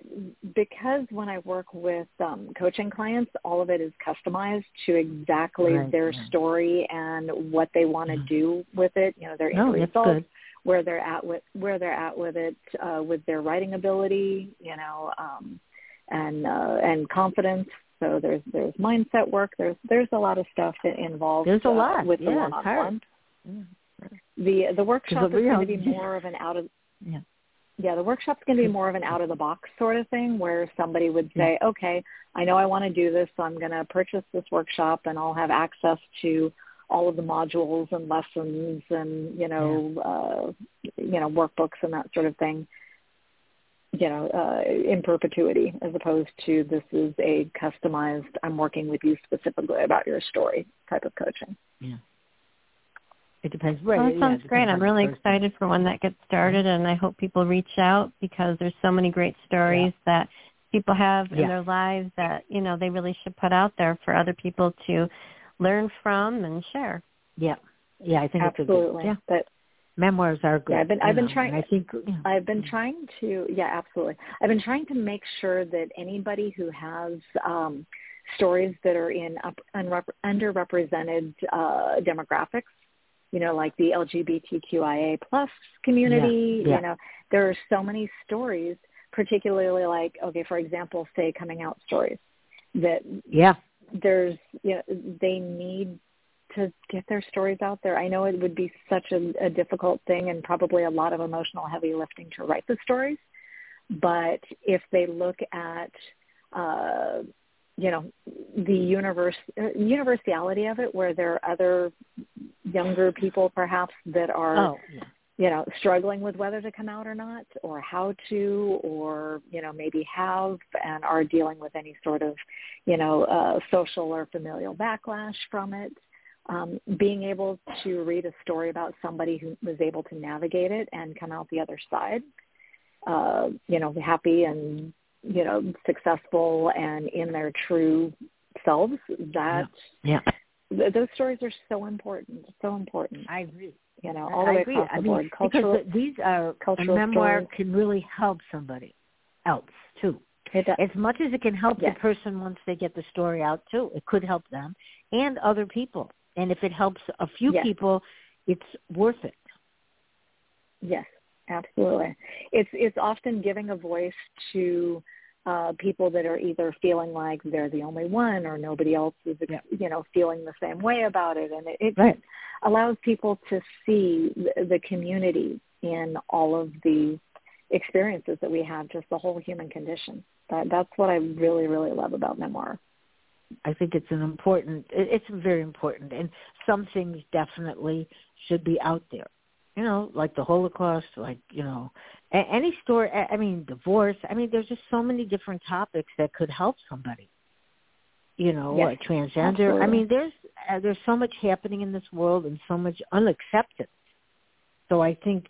because when I work with um, coaching clients, all of it is customized to exactly right, their right. story and what they want to yeah. do with it. You know, their no, end results, where they're at with where they're at with it, uh, with their writing ability, you know, um, and uh, and confidence. So there's there's mindset work. There's there's a lot of stuff involved. There's a lot uh, with yeah, the one on one. The the workshop is going to be more of an out of yeah. Yeah, the workshop's going to be more of an out-of-the-box sort of thing where somebody would say, okay, I know I want to do this, so I'm going to purchase this workshop and I'll have access to all of the modules and lessons and, you know, yeah. uh, you know, workbooks and that sort of thing, you know, uh, in perpetuity, as opposed to this is a customized, I'm working with you specifically about your story type of coaching. Yeah. It depends. Right. Well, that sounds yeah, great. I'm really excited for when that gets started, and I hope people reach out because there's so many great stories yeah. that people have yeah. in their lives that, you know, they really should put out there for other people to learn from and share. Yeah. Yeah, I think absolutely. It's a good, yeah. But memoirs are good. Yeah, I've been, I've been know, trying. I think, yeah. I've been trying to. Yeah, absolutely. I've been trying to make sure that anybody who has um, stories that are in up, unrep, underrepresented uh, demographics, you know, like the L G B T Q I A plus community. Yeah, yeah. You know, there are so many stories, particularly like, okay, for example, say coming out stories that yeah. there's, you know, they need to get their stories out there. I know it would be such a, a difficult thing and probably a lot of emotional heavy lifting to write the stories. But if they look at, uh, you know, the universe, uh, universality of it, where there are other younger people perhaps that are, oh, yeah. you know, struggling with whether to come out or not, or how to, or, you know, maybe have and are dealing with any sort of, you know, uh, social or familial backlash from it. Um, being able to read a story about somebody who was able to navigate it and come out the other side, uh, you know, happy and, you know, successful and in their true selves, that yeah. Yeah. Th- those stories are so important, so important. I agree. You know, all the I way agree. across the I board. Mean, cultural, because these are, cultural a memoir stories. Can really help somebody else, too. It does. As much as it can help yes. the person once they get the story out, too. It could help them and other people. And if it helps a few yes. people, it's worth it. Yes, absolutely. It's it's often giving a voice to uh, people that are either feeling like they're the only one or nobody else is, yeah. you know, feeling the same way about it. And it, it right. allows people to see the, the community in all of the experiences that we have, just the whole human condition. That, that's what I really, really love about memoir. I think it's an important, it's very important. And some things definitely should be out there, you know, like the Holocaust, like, you know, any story, I mean, divorce. I mean, there's just so many different topics that could help somebody, you know, yes, or transgender. Absolutely. I mean, there's, uh, there's so much happening in this world and so much unacceptance. So I think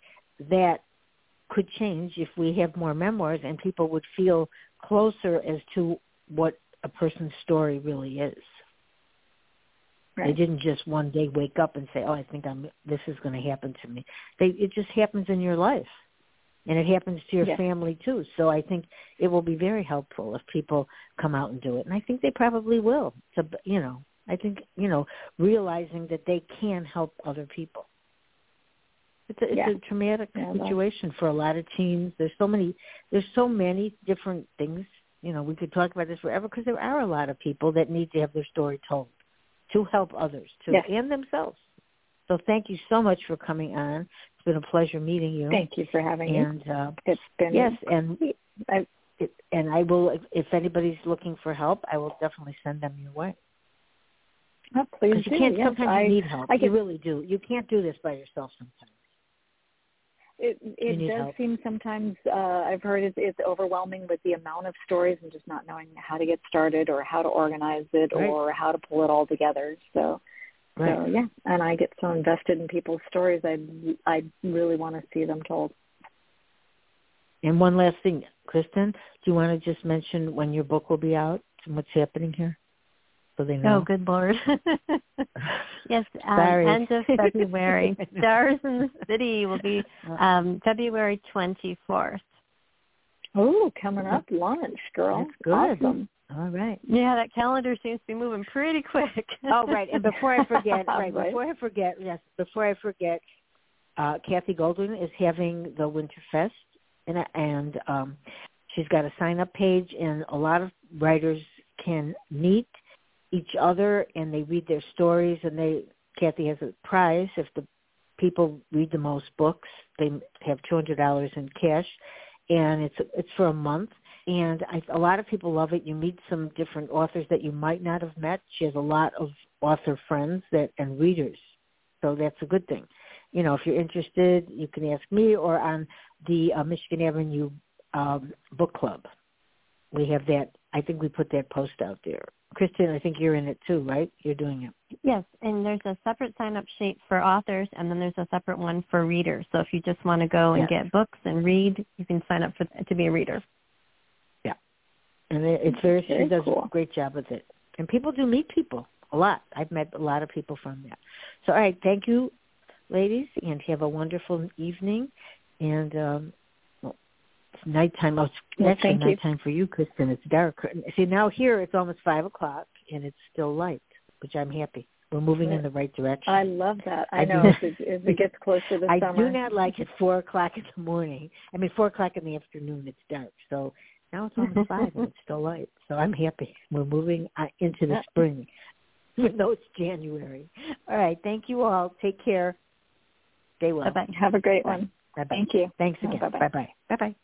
that could change if we have more memoirs and people would feel closer as to what a person's story really is. Right. They didn't just one day wake up and say, "Oh, I think I'm. This is going to happen to me." They, it just happens in your life, and it happens to your yes. family too. So I think it will be very helpful if people come out and do it, and I think they probably will. To, you know, I think you know, realizing that they can help other people. It's a, it's yeah. a traumatic yeah, situation for a lot of teens. There's so many. There's so many different things. You know, we could talk about this forever because there are a lot of people that need to have their story told to help others, too, yes. and themselves. So thank you so much for coming on. It's been a pleasure meeting you. Thank you for having and, me. Uh, it's been yes, and I, it, and I will, if, if anybody's looking for help, I will definitely send them your way. Oh, please do. You can't, yes, sometimes I, you need help. I can, you really do. You can't do this by yourself sometimes. It, it does help. Seem sometimes, uh, I've heard it's, it's overwhelming with the amount of stories and just not knowing how to get started or how to organize it right. or how to pull it all together. So, right. so, yeah, and I get so invested in people's stories, I, I really want to see them told. And one last thing, Krysten, do you want to just mention when your book will be out and what's happening here? So they know. Oh, good Lord. Yes, um, end of February. Stars in the City will be um, February twenty-fourth. Oh, coming up, launch, girl. That's good. Awesome. All right. Yeah, that calendar seems to be moving pretty quick. Oh, right. And before I forget, right, right. before I forget, yes, before I forget, uh, Kathy Goldwyn is having the Winterfest, and, and um, she's got a sign-up page, and a lot of writers can meet each other, and they read their stories, and they Kathy has a prize. If the people read the most books, they have two hundred dollars in cash, and it's it's for a month, and I, a lot of people love it. You meet some different authors that you might not have met. She has a lot of author friends that and readers, so that's a good thing. You know, if you're interested, you can ask me or on the uh, Michigan Avenue um, book club. We have that. I think we put that post out there. Krysten, I think you're in it too, right? You're doing it. Yes, and there's a separate sign-up sheet for authors, and then there's a separate one for readers. So if you just want to go and yes. get books and read, you can sign up for to be a reader. Yeah, and it, it's very. She does cool. a great job with it, and people do meet people a lot. I've met a lot of people from that. So all right, thank you, ladies, and have a wonderful evening, and um, It's nighttime. Oh, it's well, actually nighttime you. for you, Krysten. It's dark. See, now here it's almost five o'clock, and it's still light, which I'm happy. We're moving in the right direction. I love that. I, I know. As it gets closer to the I summer. I do not like it four o'clock in the morning. I mean, four o'clock in the afternoon, it's dark. So now it's almost five and it's still light. So I'm happy. We're moving into the spring, even though it's January. All right. Thank you all. Take care. Stay well. Bye-bye. Have a great Bye. one. Bye-bye. Thank you. Thanks again. Bye-bye. Bye-bye. Bye-bye.